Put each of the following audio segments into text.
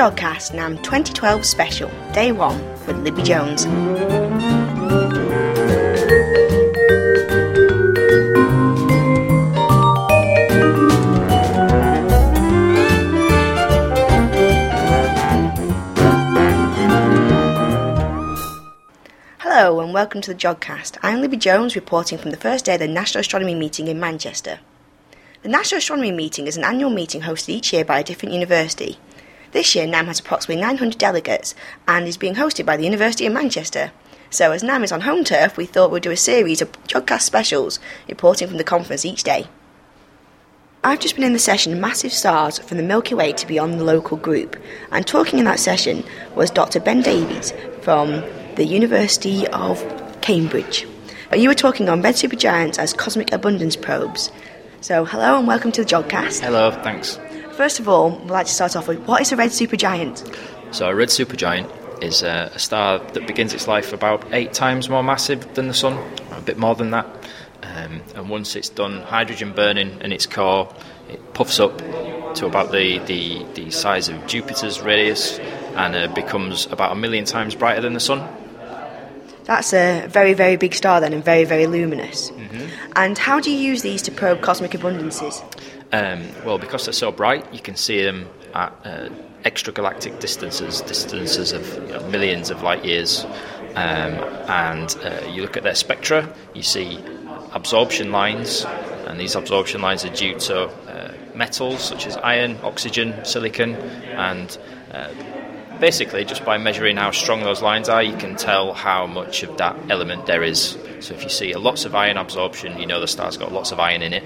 Jodcast NAMM 2012 Special, Day 1, with Libby Jones. Hello and welcome to the Jodcast. I'm Libby Jones, reporting from the first day of the National Astronomy Meeting in Manchester. The National Astronomy Meeting is an annual meeting hosted each year by a different university. This year, NAMM has approximately 900 delegates and is being hosted by the University of Manchester. So as NAMM is on home turf, we thought we'd do a series of Jodcast specials reporting from the conference each day. I've just been in the session Massive Stars from the Milky Way to Beyond the Local Group, and talking in that session was Dr. Ben Davies from the University of Cambridge. You were talking on red supergiants as cosmic abundance probes. So hello and welcome to the Jodcast. Hello, thanks. First of all, I'd like to start off with, what is a red supergiant? So a red supergiant is a star that begins its life about 8 times more massive than the Sun, a bit more than that. And once it's done hydrogen burning in its core, it puffs up to about the size of Jupiter's radius and becomes about 1 million times brighter than the Sun. That's a very, very big star then, and very, very luminous. Mm-hmm. And how do you use these to probe cosmic abundances? Well, because they're so bright, you can see them at extragalactic distances of millions of light years. And you look at their spectra, you see absorption lines, and these absorption lines are due to metals such as iron, oxygen, silicon, and basically, just by measuring how strong those lines are, you can tell how much of that element there is. So if you see lots of iron absorption, you know the star's got lots of iron in it.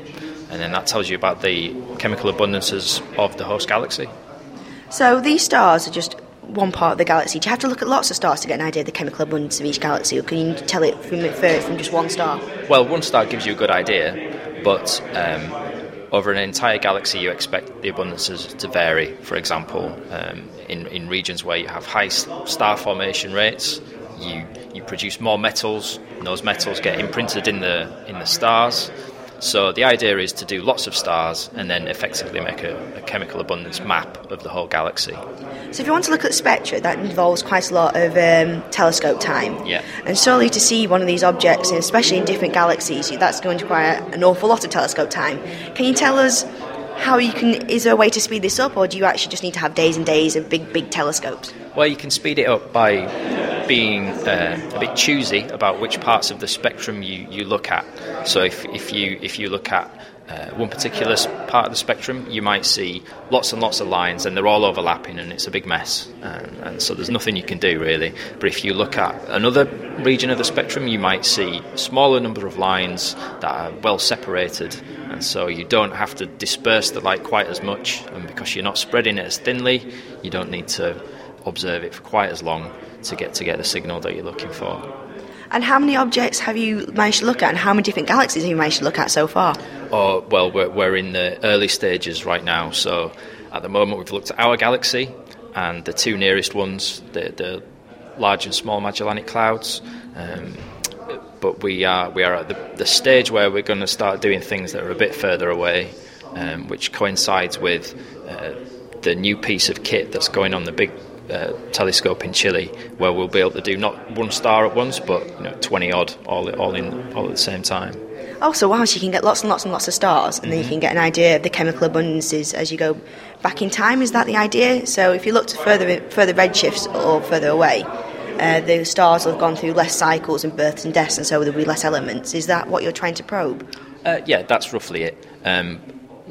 And then that tells you about the chemical abundances of the host galaxy. So these stars are just one part of the galaxy. Do you have to look at lots of stars to get an idea of the chemical abundance of each galaxy, or can you tell it from just one star? Well, one star gives you a good idea, but over an entire galaxy, you expect the abundances to vary. For example, in regions where you have high star formation rates, you produce more metals, and those metals get imprinted in the stars. So the idea is to do lots of stars and then effectively make a chemical abundance map of the whole galaxy. So if you want to look at spectra, that involves quite a lot of telescope time. Yeah. And surely to see one of these objects, and especially in different galaxies, that's going to require an awful lot of telescope time. Can you tell us is there a way to speed this up, or do you actually just need to have days and days of big, big telescopes? Well, you can speed it up by being a bit choosy about which parts of the spectrum you look at. So if you look at one particular part of the spectrum, you might see lots and lots of lines and they're all overlapping and it's a big mess, and so there's nothing you can do really. But if you look at another region of the spectrum, you might see a smaller number of lines that are well separated, and so you don't have to disperse the light quite as much, and because you're not spreading it as thinly, you don't need to observe it for quite as long to get the signal that you're looking for. And how many objects have you managed to look at, and how many different galaxies have you managed to look at so far? Well, we're in the early stages right now, so at the moment we've looked at our galaxy and the 2 nearest ones, the large and small Magellanic Clouds, but we are at the stage where we're going to start doing things that are a bit further away, which coincides with the new piece of kit that's going on the big telescope in Chile, where we'll be able to do not one star at once, but 20 odd all at the same time. Also, wow! So you can get lots and lots and lots of stars, and mm-hmm. Then you can get an idea of the chemical abundances as you go back in time. Is that the idea? So if you look to further redshifts or further away, the stars will have gone through less cycles and births and deaths, and so there will be less elements. Is that what you're trying to probe? Yeah, that's roughly it.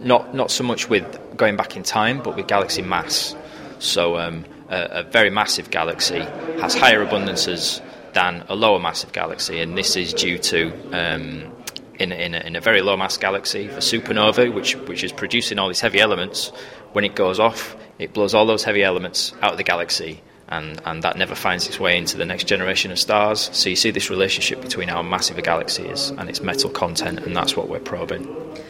Not so much with going back in time, but with galaxy mass. So a very massive galaxy has higher abundances than a lower massive galaxy, and this is due to in a very low mass galaxy, the supernova, which is producing all these heavy elements. When it goes off, it blows all those heavy elements out of the galaxy, and that never finds its way into the next generation of stars. So you see this relationship between how massive a galaxy is and its metal content, and that's what we're probing.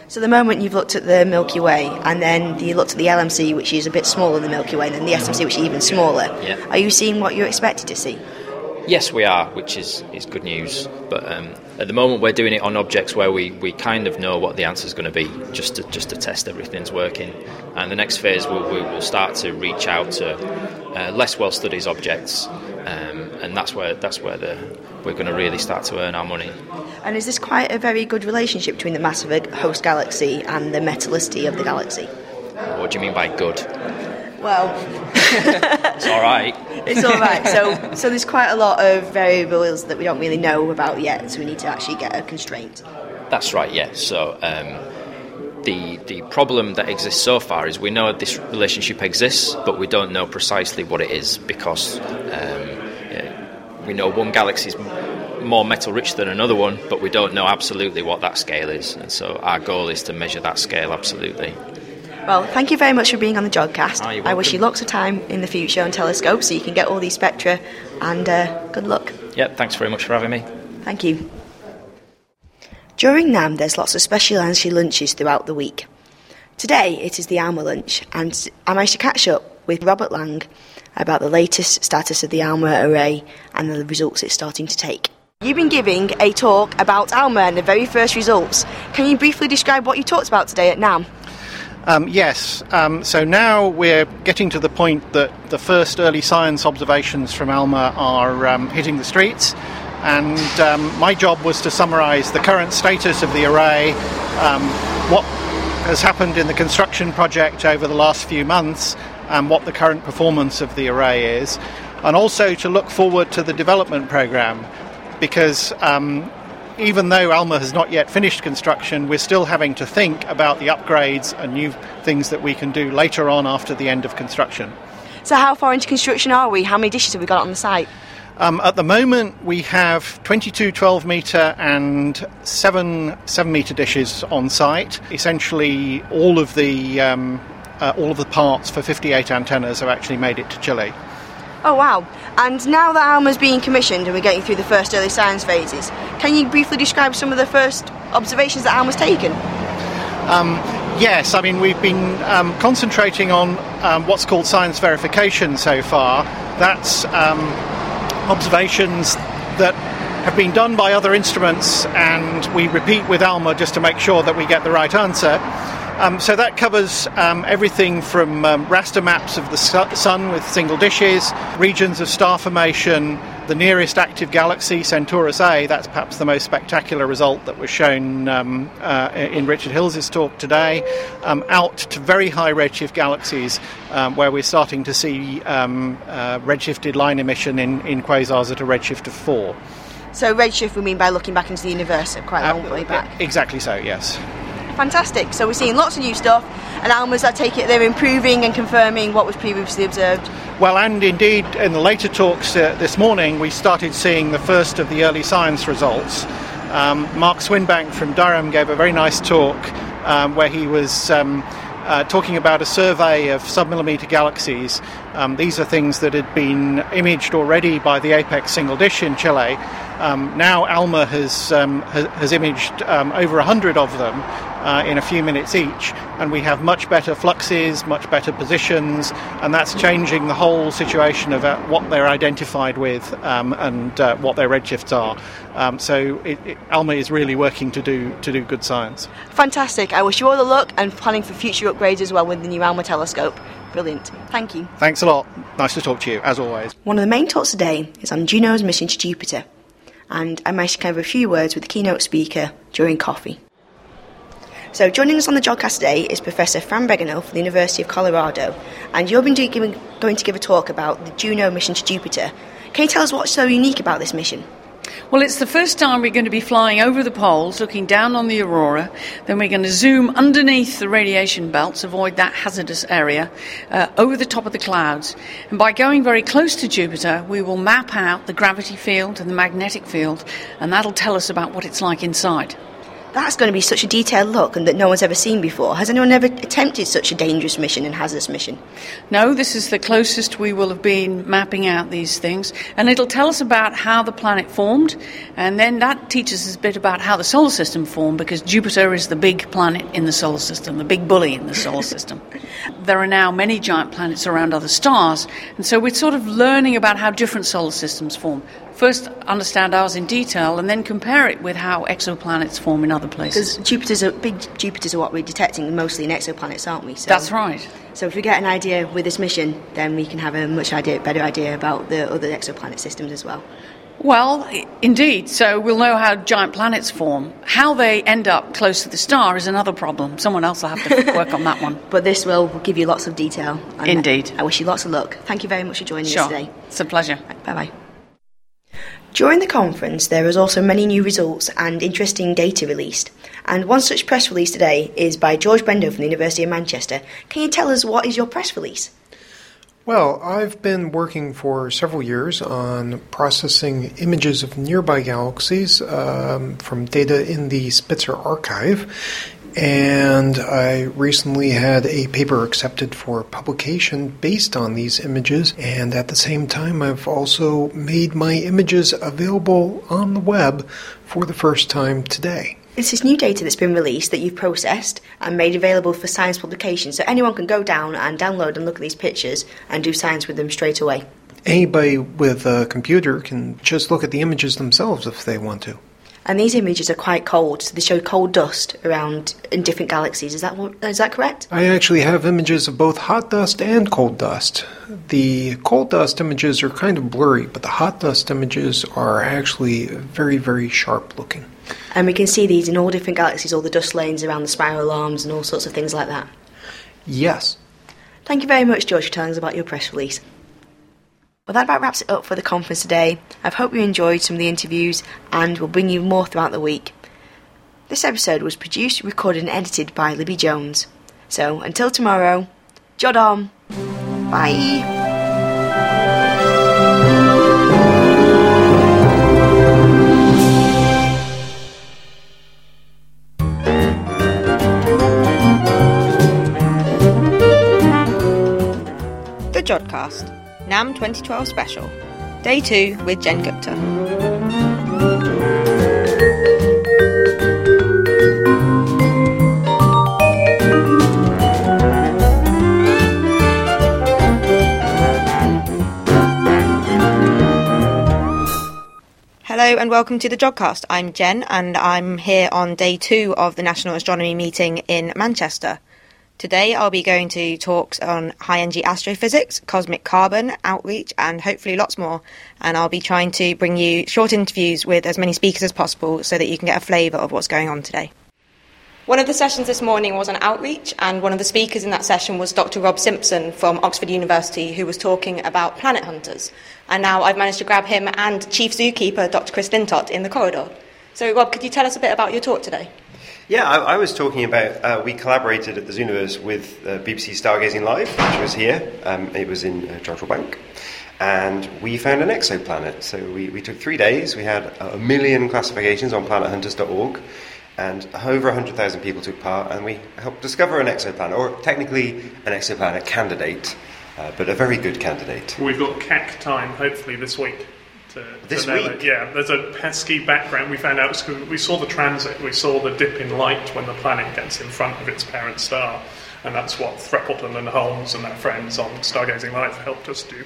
So at the moment you've looked at the Milky Way, and then you looked at the LMC, which is a bit smaller than the Milky Way, and then the SMC, which is even smaller. Yeah. Are you seeing what you're expected to see? Yes, we are, which is good news. But at the moment, we're doing it on objects where we kind of know what the answer is going to be, just to test everything's working. And the next phase, we'll start to reach out to less well-studied objects, and that's where we're going to really start to earn our money. And is this quite a very good relationship between the mass of a host galaxy and the metallicity of the galaxy? What do you mean by good? Well, it's all right. It's all right. So there's quite a lot of variables that we don't really know about yet, so we need to actually get a constraint. That's right, yeah. So the problem that exists so far is we know this relationship exists, but we don't know precisely what it is, because we know one galaxy is more metal-rich than another one, but we don't know absolutely what that scale is. And so our goal is to measure that scale absolutely. Well, thank you very much for being on the Jodcast. I wish you lots of time in the future on telescopes so you can get all these spectra, and good luck. Yep, thanks very much for having me. Thank you. During NAMM, there's lots of special energy lunches throughout the week. Today, it is the ALMA lunch, and I managed to catch up with Robert Lang about the latest status of the ALMA array and the results it's starting to take. You've been giving a talk about ALMA and the very first results. Can you briefly describe what you talked about today at NAMM? Yes. So now we're getting to the point that the first early science observations from ALMA are hitting the streets, and my job was to summarise the current status of the array, what has happened in the construction project over the last few months, and what the current performance of the array is, and also to look forward to the development programme, because even though ALMA has not yet finished construction, we're still having to think about the upgrades and new things that we can do later on after the end of construction. So how far into construction are we? How many dishes have we got on the site? At the moment, we have 22 12-metre and 7 7-metre dishes on site. Essentially, all of the parts for 58 antennas have actually made it to Chile. Oh, wow. And now that ALMA's being commissioned and we're getting through the first early science phases, can you briefly describe some of the first observations that ALMA's taken? Yes, I mean, we've been concentrating on what's called science verification so far. That's observations that have been done by other instruments, and we repeat with ALMA just to make sure that we get the right answer. So that covers everything from raster maps of the sun with single dishes, regions of star formation, the nearest active galaxy, Centaurus A. That's perhaps the most spectacular result that was shown in Richard Hills' talk today, out to very high redshift galaxies where we're starting to see redshifted line emission in quasars at a redshift of 4. So redshift we mean by looking back into the universe quite a long way back. Exactly so, yes. Fantastic. So we're seeing lots of new stuff, and ALMA's, I take it, they're improving and confirming what was previously observed. Well, and indeed, in the later talks this morning, we started seeing the first of the early science results. Mark Swinbank from Durham gave a very nice talk where he was talking about a survey of submillimetre galaxies. These are things that had been imaged already by the Apex single dish in Chile. Now ALMA has imaged over 100 of them in a few minutes each, and we have much better fluxes, much better positions, and that's changing the whole situation of what they're identified with and what their redshifts are. So ALMA is really working to do good science. Fantastic. I wish you all the luck, and planning for future upgrades as well with the new ALMA telescope. Brilliant. Thank you. Thanks a lot. Nice to talk to you, as always. One of the main talks today is on Juno's mission to Jupiter, and I managed to cover a few words with the keynote speaker during coffee. So joining us on the Jodcast today is Professor Fran Bagenal from the University of Colorado, and you've been going to give a talk about the Juno mission to Jupiter. Can you tell us what's so unique about this mission? Well, it's the first time we're going to be flying over the poles, looking down on the aurora. Then we're going to zoom underneath the radiation belts, avoid that hazardous area, over the top of the clouds. And by going very close to Jupiter, we will map out the gravity field and the magnetic field, and that'll tell us about what it's like inside. That's going to be such a detailed look and that no one's ever seen before. Has anyone ever attempted such a dangerous mission and hazardous mission? No, this is the closest we will have been mapping out these things. And it'll tell us about how the planet formed, and then that teaches us a bit about how the solar system formed, because Jupiter is the big planet in the solar system, the big bully in the solar system. There are now many giant planets around other stars, and so we're sort of learning about how different solar systems form. first understand ours in detail and then compare it with how exoplanets form in other places. Because Jupiters are what we're detecting mostly in exoplanets, aren't we? So, that's right. So if we get an idea with this mission, then we can have a better idea about the other exoplanet systems as well. Well, indeed. So we'll know how giant planets form. How they end up close to the star is another problem. Someone else will have to work on that one. But this will give you lots of detail. And indeed. I wish you lots of luck. Thank you very much for joining us today. It's a pleasure. Right, bye-bye. During the conference, there was also many new results and interesting data released. And one such press release today is by George Bendo from the University of Manchester. Can you tell us what is your press release? Well, I've been working for several years on processing images of nearby galaxies from data in the Spitzer archive, and I recently had a paper accepted for publication based on these images, and at the same time I've also made my images available on the web for the first time today. It's this new data that's been released that you've processed and made available for science publication, so anyone can go down and download and look at these pictures and do science with them straight away. Anybody with a computer can just look at the images themselves if they want to. And these images are quite cold, so they show cold dust around in different galaxies. Is that correct? I actually have images of both hot dust and cold dust. The cold dust images are kind of blurry, but the hot dust images are actually very, very sharp looking. And we can see these in all different galaxies, all the dust lanes around the spiral arms and all sorts of things like that. Yes. Thank you very much, George, for telling us about your press release. Well, that about wraps it up for the conference today. I hope you enjoyed some of the interviews and we'll bring you more throughout the week. This episode was produced, recorded and edited by Libby Jones. So, until tomorrow, Jod on! Bye! Jodcast, NAMM 2012 Special, Day 2 with Jen Gupta. Hello and welcome to the Jodcast. I'm Jen and I'm here on Day 2 of the National Astronomy Meeting in Manchester. Today I'll be going to talks on high-energy astrophysics, cosmic carbon, outreach and hopefully lots more, and I'll be trying to bring you short interviews with as many speakers as possible so that you can get a flavour of what's going on today. One of the sessions this morning was on outreach, and one of the speakers in that session was Dr. Rob Simpson from Oxford University, who was talking about Planet Hunters, and now I've managed to grab him and Chief Zookeeper Dr. Chris Lintott in the corridor. So Rob, could you tell us a bit about your talk today? Yeah, I was talking about, we collaborated at the Zooniverse with BBC Stargazing Live, which was here. It was in George Bank. And we found an exoplanet. So we took 3 days. We had a million classifications on planethunters.org. And over 100,000 people took part. And we helped discover an exoplanet, or technically an exoplanet candidate, but a very good candidate. We've got CAC time, hopefully, this week. There's a pesky background. We found out, we saw the transit, we saw the dip in light when the planet gets in front of its parent star, and that's what Threapleton and Holmes and their friends on Stargazing Live helped us do.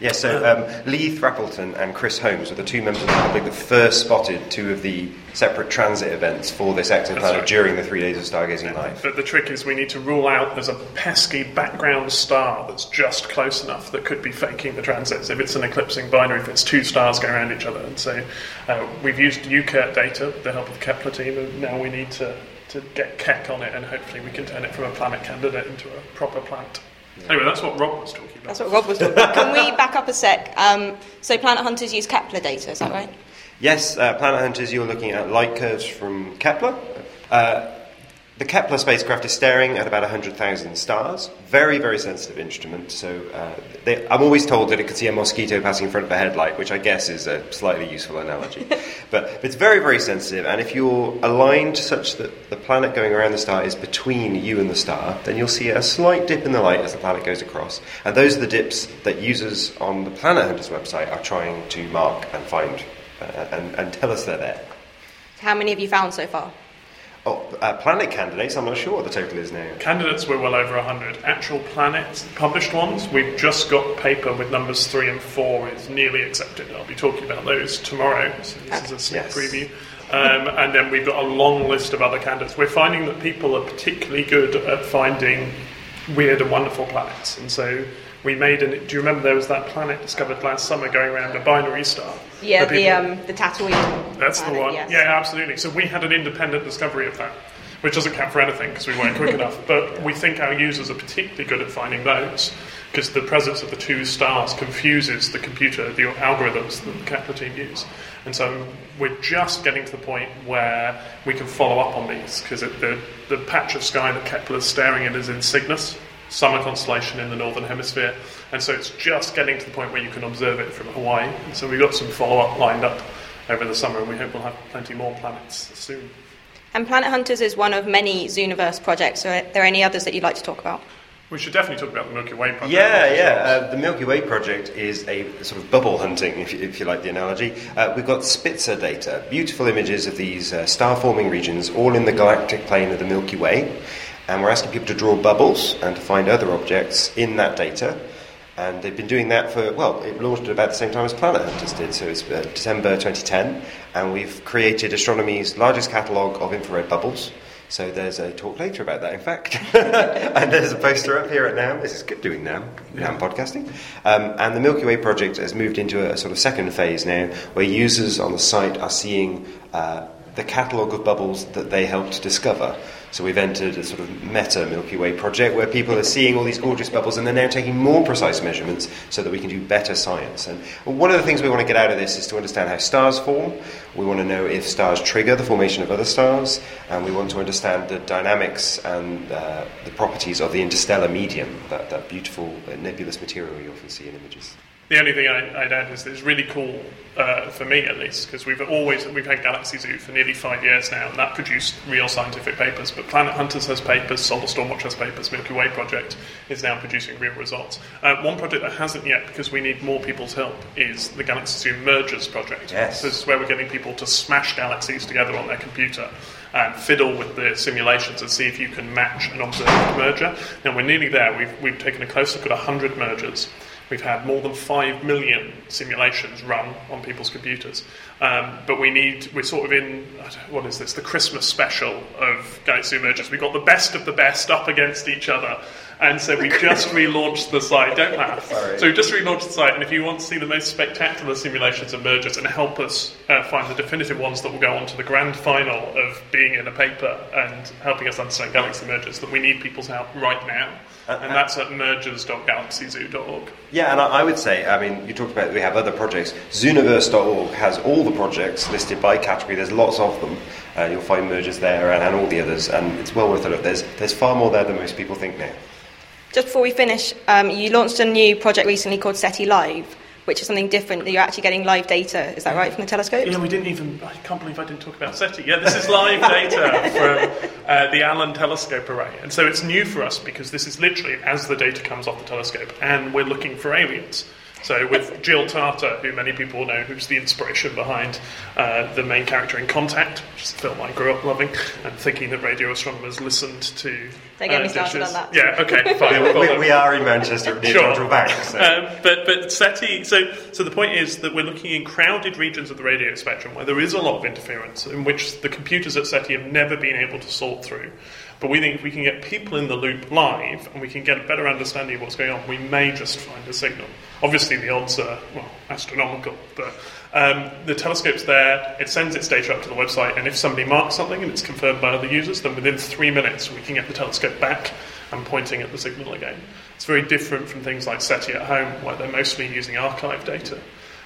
Yes, so Lee Threapleton and Chris Holmes were the two members of the public that first spotted two of the separate transit events for this exoplanet during the 3 days of Stargazing Live. But the trick is we need to rule out there's a pesky background star that's just close enough that could be faking the transits, if it's an eclipsing binary, if it's two stars going around each other. And so we've used UKIRT data with the help of the Kepler team, and now we need to get Keck on it, and hopefully we can turn it from a planet candidate into a proper planet. Anyway, that's what Rob was talking about. Can we back up a sec? So Planet Hunters use Kepler data, is that right? Yes, Planet Hunters, you're looking at light curves from Kepler. The Kepler spacecraft is staring at about 100,000 stars. Very, very sensitive instrument. So I'm always told that it could see a mosquito passing in front of a headlight, which I guess is a slightly useful analogy. But it's very, very sensitive. And if you're aligned such that the planet going around the star is between you and the star, then you'll see a slight dip in the light as the planet goes across. And those are the dips that users on the Planet Hunters website are trying to mark and find and tell us they're there. How many have you found so far? Planet candidates, I'm not sure what the total is now. Candidates were well over 100. Actual planets, published ones, we've just got paper with numbers 3 and 4. It's nearly accepted. I'll be talking about those tomorrow, so this is a sneak preview. And then we've got a long list of other candidates. We're finding that people are particularly good at finding weird and wonderful planets. And so we made an... Do you remember there was that planet discovered last summer going around a binary star? Yeah, the Tatooine. That's the one. Yes. Yeah, absolutely. So we had an independent discovery of that, which doesn't count for anything because we weren't quick enough. But we think our users are particularly good at finding those because the presence of the two stars confuses the computer, the algorithms that the Kepler team use. And so we're just getting to the point where we can follow up on these because the patch of sky that Kepler's staring at is in Cygnus, summer constellation in the northern hemisphere, and so it's just getting to the point where you can observe it from Hawaii. And so we've got some follow-up lined up over the summer, and we hope we'll have plenty more planets soon. And Planet Hunters is one of many Zooniverse projects. Are there any others that you'd like to talk about? We should definitely talk about the Milky Way Project. The Milky Way Project is a sort of bubble hunting, if you like the analogy. We've got Spitzer data, beautiful images of these star-forming regions, all in the galactic plane of the Milky Way. And we're asking people to draw bubbles and to find other objects in that data. And they've been doing that for, well, it launched at about the same time as Planet Hunters did, so it's December 2010. And we've created astronomy's largest catalogue of infrared bubbles. So there's a talk later about that, in fact. And there's a poster up here at NAM. This is good doing NAM podcasting. And the Milky Way Project has moved into a sort of second phase now, where users on the site are seeing the catalogue of bubbles that they helped discover. So we've entered a sort of meta Milky Way project where people are seeing all these gorgeous bubbles and they're now taking more precise measurements so that we can do better science. And one of the things we want to get out of this is to understand how stars form. We want to know if stars trigger the formation of other stars, and we want to understand the dynamics and the properties of the interstellar medium, that beautiful nebulous material you often see in images. The only thing I'd add is that it's really cool, for me at least, because we've had Galaxy Zoo for nearly 5 years now, and that produced real scientific papers. But Planet Hunters has papers, Solar Stormwatch has papers, Milky Way Project is now producing real results. One project that hasn't yet, because we need more people's help, is the Galaxy Zoo Mergers Project. Yes. This is where we're getting people to smash galaxies together on their computer and fiddle with the simulations and see if you can match an observed merger. Now, we're nearly there. We've taken a close look at 100 mergers. We've had more than 5 million simulations run on people's computers. But we're sort of in, what is this, the Christmas special of Galaxy Mergers. We've got the best of the best up against each other. And so we just relaunched the site. Don't laugh. Sorry. So we just relaunched the site, and if you want to see the most spectacular simulations of mergers and help us find the definitive ones that will go on to the grand final of being in a paper and helping us understand Galaxy Mergers, that we need people's help right now. And that's at mergers.galaxyzoo.org. Yeah, and I would say, I mean, you talked about we have other projects. Zooniverse.org has all the projects listed by category. There's lots of them. You'll find mergers there and all the others, and it's well worth a look. There's far more there than most people think now. Just before we finish, you launched a new project recently called SETI Live, which is something different. You're actually getting live data, is that right, from the telescope? Yeah, I can't believe I didn't talk about SETI. Yeah, this is live data from the Allen Telescope Array. And so it's new for us because this is literally as the data comes off the telescope, and we're looking for aliens. So with Jill Tarter, who many people know, who's the inspiration behind the main character in Contact, which is a film I grew up loving and thinking that radio astronomers listened to. Don't get me started on that. Yeah, okay, fine. we are in Manchester, near Central Bank. So. But SETI... So the point is that we're looking in crowded regions of the radio spectrum where there is a lot of interference, in which the computers at SETI have never been able to sort through. But we think if we can get people in the loop live and we can get a better understanding of what's going on, we may just find a signal. Obviously, the odds are, astronomical, but the telescope's there, it sends its data up to the website, and if somebody marks something and it's confirmed by other users, then within 3 minutes we can get the telescope back and pointing at the signal again. It's very different from things like SETI at home, where they're mostly using archive data.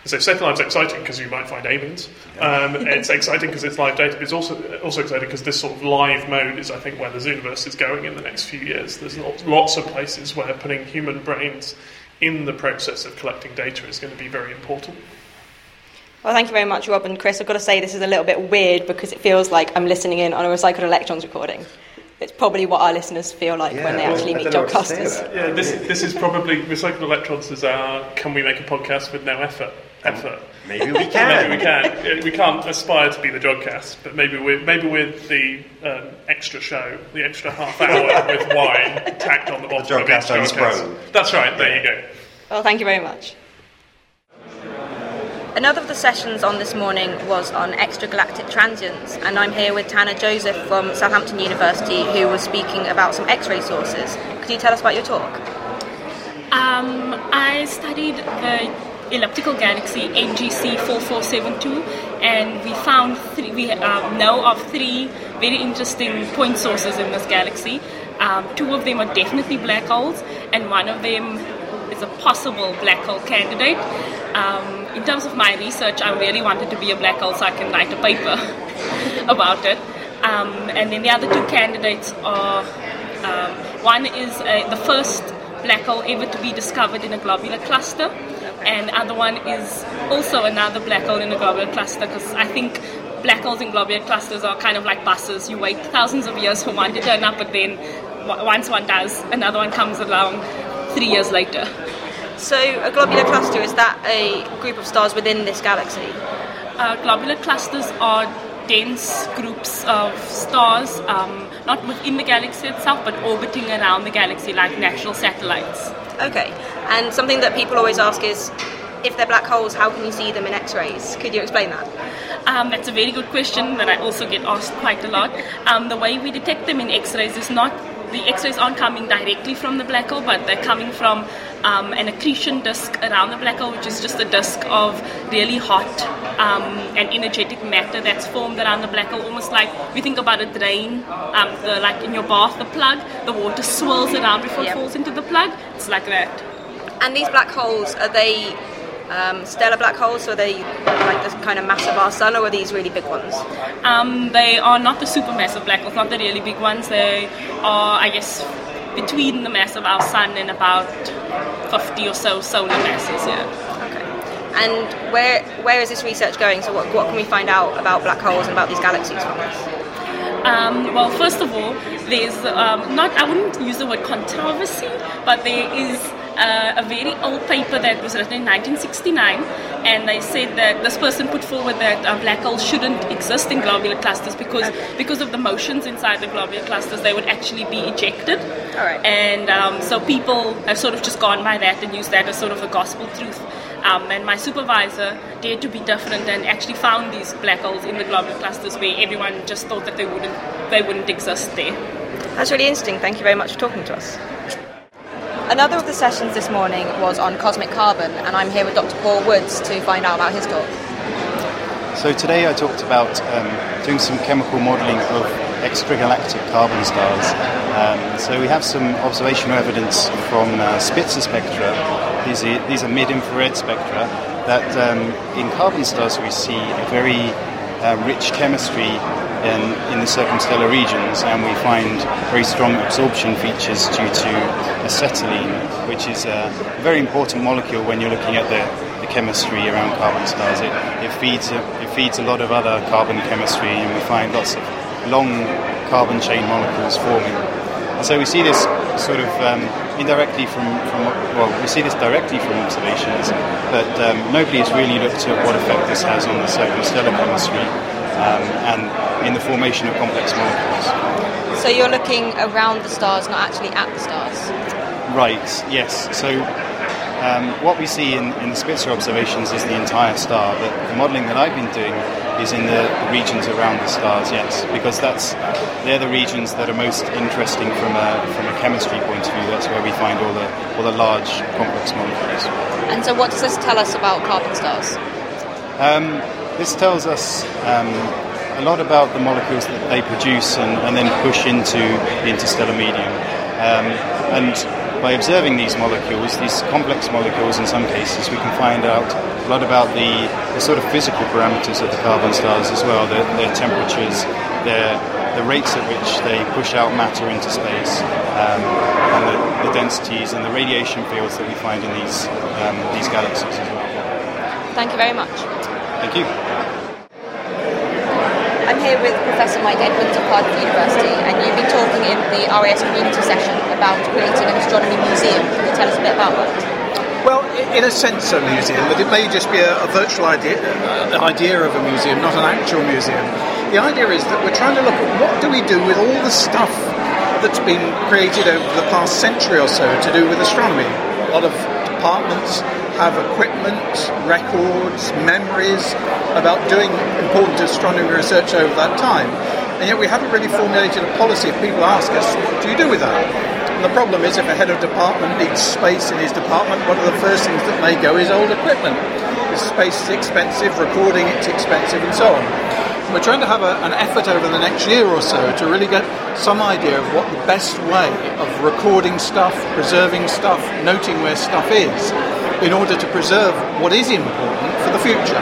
So SETI Live's exciting because you might find aliens. It's exciting because it's live data, but it's also exciting because this sort of live mode is, I think, where the Zooniverse is going in the next few years. There's lots of places where putting human brains in the process of collecting data is going to be very important. Well, thank you very much, Rob and Chris. I've got to say this is a little bit weird because it feels like I'm listening in on a recycled electrons recording. It's probably what our listeners feel like when they actually meet Jodcasters. Yeah, this is probably... Recycled Electrons is our can we make a podcast with no effort? Maybe we can. We can't aspire to be the Jodcast, but maybe with the extra show, the extra half hour with wine tacked on the bottom of each Jodcast. That's right. There you go. Well, thank you very much. Another of the sessions on this morning was on extragalactic transients, and I'm here with Tanner Joseph from Southampton University, who was speaking about some X-ray sources. Could you tell us about your talk? I studied the elliptical galaxy NGC 4472, and we found three very interesting point sources in this galaxy. Two of them are definitely black holes, and one of them is a possible black hole candidate. In terms of my research, I really wanted to be a black hole so I can write a paper about it. And then the other two candidates are one is the first black hole ever to be discovered in a globular cluster. And other one is also another black hole in a globular cluster, because I think black holes in globular clusters are kind of like buses. You wait thousands of years for one to turn up, but then once one does, another one comes along 3 years later. So a globular cluster, is that a group of stars within this galaxy? Globular clusters are dense groups of stars, not within the galaxy itself, but orbiting around the galaxy like natural satellites. Okay, and something that people always ask is, if they're black holes, how can you see them in X-rays? Could you explain that? That's a very good question that I also get asked quite a lot. The way we detect them in X-rays is not, the X-rays aren't coming directly from the black hole, but they're coming from an accretion disk around the black hole, which is just a disk of really hot and energetic matter that's formed around the black hole, almost like we think about a drain, like in your bath, the plug, the water swirls around before it falls into the plug. It's like that. And these black holes, are they stellar black holes, so are they like the kind of mass of our sun, or are these really big ones? They are not the supermassive black holes, not the really big ones. They are, I guess, between the mass of our sun and about 50 or so solar masses. Okay. And where is this research going? So what can we find out about black holes and about these galaxies from this? Well, first of all, there's I wouldn't use the word controversy, but there is a very old paper that was written in 1969, and they said that this person put forward that black holes shouldn't exist in globular clusters because of the motions inside the globular clusters, they would actually be ejected. All right. And so people have sort of just gone by that and used that as sort of the gospel truth. And my supervisor dared to be different and actually found these black holes in the globular clusters where everyone just thought that they wouldn't exist there. That's really interesting. Thank you very much for talking to us. Another of the sessions this morning was on cosmic carbon, and I'm here with Dr. Paul Woods to find out about his talk. So today I talked about doing some chemical modelling of extragalactic carbon stars. So we have some observational evidence from Spitzer spectra. These are mid-infrared spectra that in carbon stars we see a very rich chemistry in the circumstellar regions, and we find very strong absorption features due to acetylene, which is a very important molecule when you're looking at the chemistry around carbon stars. It feeds a lot of other carbon chemistry, and we find lots of long carbon chain molecules forming. And so we see this sort of directly from observations, but nobody has really looked at what effect this has on the circumstellar chemistry and in the formation of complex molecules. So you're looking around the stars, not actually at the stars? Right, yes. So what we see in the Spitzer observations is the entire star, but the modelling that I've been doing is in the regions around the stars, yes, because they're the regions that are most interesting from a chemistry point of view. That's where we find all the large complex molecules. And so what does this tell us about carbon stars? This tells us a lot about the molecules that they produce and then push into the interstellar medium. And by observing these molecules, these complex molecules in some cases, we can find out a lot about the sort of physical parameters of the carbon stars as well, their temperatures, the rates at which they push out matter into space, and the densities and the radiation fields that we find in these galaxies as well. Thank you very much. Thank you. I'm here with Professor Mike Edwards of Cardiff University, and you've been talking in the RAS community session about creating an astronomy museum. Can you tell us a bit about that? Well, in a sense, a museum, but it may just be a virtual idea of a museum, not an actual museum. The idea is that we're trying to look at what do we do with all the stuff that's been created over the past century or so to do with astronomy. A lot of departments have equipment, records, memories about doing important astronomy research over that time. And yet we haven't really formulated a policy. If people ask us, what do you do with that? And the problem is, if a head of department needs space in his department, one of the first things that may go is old equipment. Because space is expensive, recording it's expensive, and so on. And we're trying to have an effort over the next year or so to really get some idea of what the best way of recording stuff, preserving stuff, noting where stuff is, in order to preserve what is important for the future.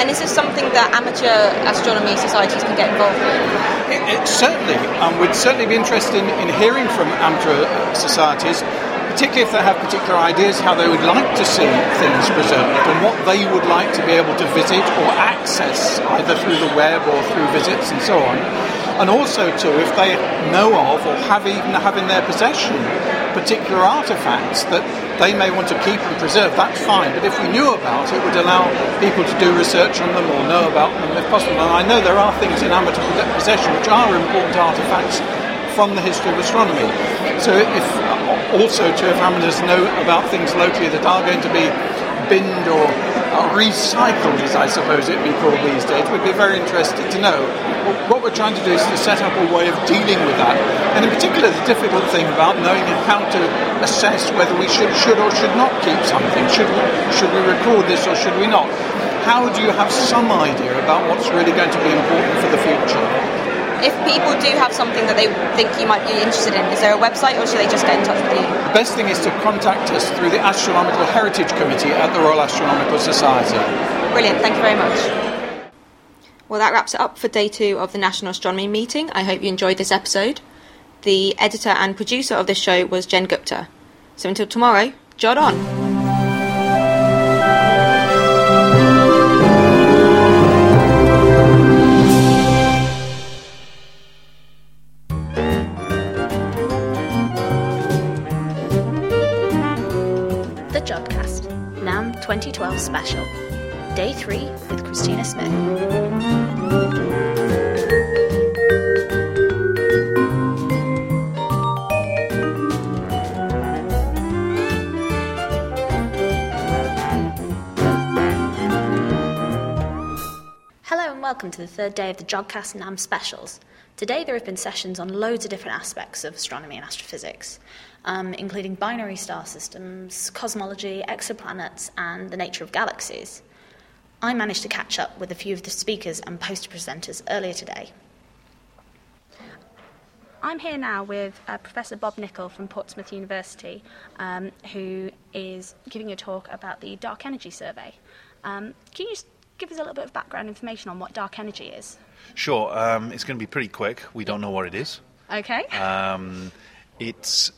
And is this something that amateur astronomy societies can get involved in? It certainly. We'd certainly be interested in hearing from amateur societies, particularly if they have particular ideas how they would like to see things preserved and what they would like to be able to visit or access either through the web or through visits and so on. And also, too, if they know of or even have in their possession particular artefacts that they may want to keep and preserve, that's fine. But if we knew about it, it would allow people to do research on them or know about them if possible. And I know there are things in amateur possession which are important artefacts from the history of astronomy. So if also to if amateurs know about things locally that are going to be binned or recycled, as I suppose it'd be called these days, we'd be very interested to know. What we're trying to do is to set up a way of dealing with that. And in particular, the difficult thing about knowing how to assess whether we should or should not keep something. Should we record this or should we not? How do you have some idea about what's really going to be important for the future? If people do have something that they think you might be interested in, is there a website or should they just get in touch with you? The best thing is to contact us through the Astronomical Heritage Committee at the Royal Astronomical Society. Brilliant, thank you very much. Well, that wraps it up for day 2 of the National Astronomy Meeting. I hope you enjoyed this episode. The editor and producer of this show was Jen Gupta. So until tomorrow, Jod on! Jodcast, NAMM 2012 Special, Day 3 with Christina Smith. Hello and welcome to the third day of the Jodcast NAMM Specials. Today there have been sessions on loads of different aspects of astronomy and astrophysics, including binary star systems, cosmology, exoplanets, and the nature of galaxies. I managed to catch up with a few of the speakers and poster presenters earlier today. I'm here now with Professor Bob Nicol from Portsmouth University, who is giving a talk about the Dark Energy Survey. Can you just give us a little bit of background information on what dark energy is? Sure. It's going to be pretty quick. We don't know what it is. Okay. It's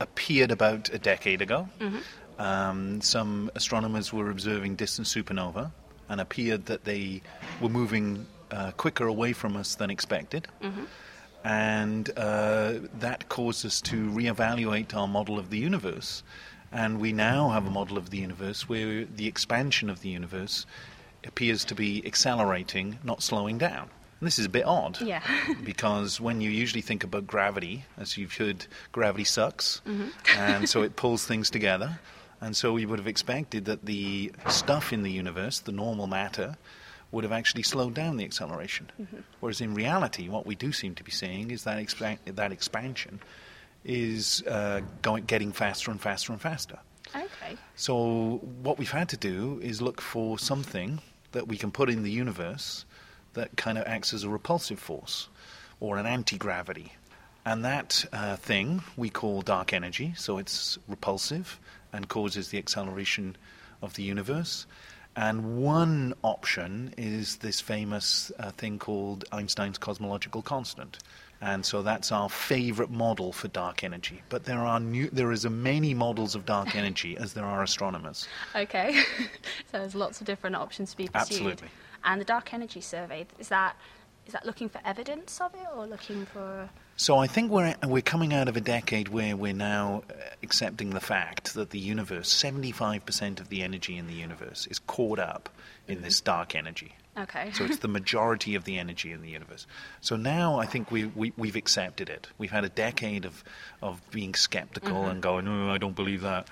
appeared about a decade ago. Mm-hmm. Some astronomers were observing distant supernovae and appeared that they were moving quicker away from us than expected. Mm-hmm. And that caused us to reevaluate our model of the universe. And we now have a model of the universe where the expansion of the universe appears to be accelerating, not slowing down. And this is a bit odd, yeah. Because when you usually think about gravity, as you've heard, gravity sucks, mm-hmm. and so it pulls things together. And so we would have expected that the stuff in the universe, the normal matter, would have actually slowed down the acceleration. Mm-hmm. Whereas in reality, what we do seem to be seeing is that that expansion is getting faster and faster and faster. Okay. So what we've had to do is look for something that we can put in the universe that kind of acts as a repulsive force or an anti-gravity. And that thing we call dark energy, so it's repulsive and causes the acceleration of the universe. And one option is this famous thing called Einstein's cosmological constant. And so that's our favourite model for dark energy. But there are as many models of dark energy as there are astronomers. Okay. So there's lots of different options to be pursued. Absolutely. And the Dark Energy Survey, is that Is that looking for evidence of it or looking for... So I think we're coming out of a decade where we're now accepting the fact that the universe, 75% of the energy in the universe is caught up in this dark energy. Okay. So it's the majority of the energy in the universe. So now I think we've accepted it. We've had a decade of being skeptical and going, oh, I don't believe that,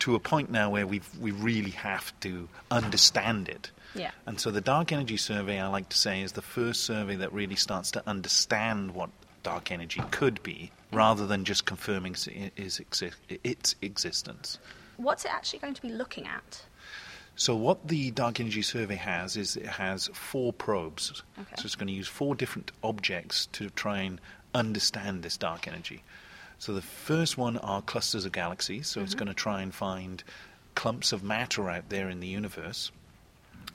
to a point now where we really have to understand it. Yeah. And so the Dark Energy Survey, I like to say, is the first survey that really starts to understand what dark energy could be, rather than just confirming its existence. What's it actually going to be looking at? So what the Dark Energy Survey has is it has 4 probes. Okay. So it's going to use 4 different objects to try and understand this dark energy. So the first one are clusters of galaxies. So it's going to try and find clumps of matter out there in the universe.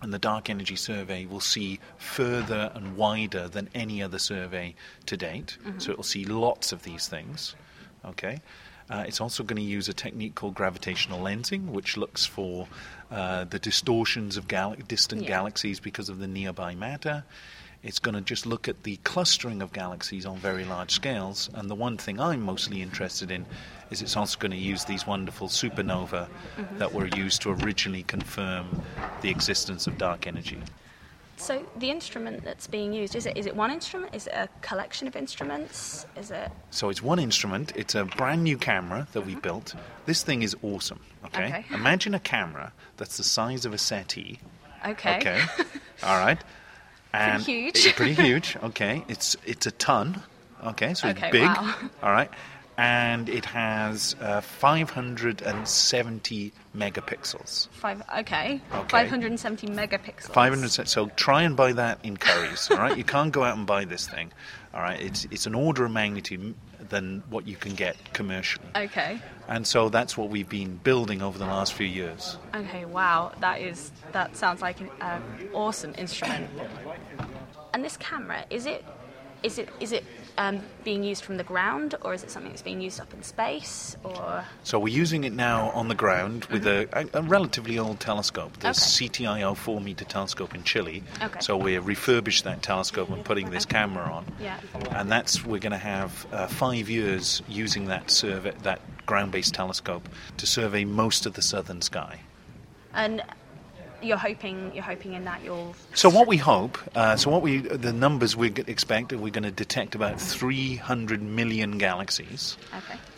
And the Dark Energy Survey will see further and wider than any other survey to date. So it will see lots of these things. Okay. It's also going to use a technique called gravitational lensing, which looks for the distortions of distant galaxies because of the nearby matter. It's going to just look at the clustering of galaxies on very large scales. And the one thing I'm mostly interested in is it's also going to use these wonderful supernovae that were used to originally confirm the existence of dark energy. So the instrument that's being used, is it one instrument? Is it a collection of instruments? So it's one instrument. It's a brand new camera that we built. This thing is awesome, okay? Imagine a camera that's the size of a settee. Okay. All right. And pretty huge. It's pretty huge, okay. It's a ton, okay, so it's big. Wow. All right. And it has 570 megapixels. 570 megapixels. 500. So try and buy that in Currys, all right? You can't go out and buy this thing, all right? It's an order of magnitude than what you can get commercially. Okay. And so that's what we've been building over the last few years. Okay, wow, that sounds like an awesome instrument. And this camera, is it being used from the ground, or is it something that's being used up in space? Or so we're using it now on the ground with a relatively old telescope, the CTIO 4-meter telescope in Chile. Okay. So we refurbished that telescope and putting this camera on. Yeah. And we're going to have 5 years using that ground-based telescope to survey most of the southern sky. And You're hoping in that you'll... So what we hope, the numbers we expect, we're going to detect about 300 million galaxies.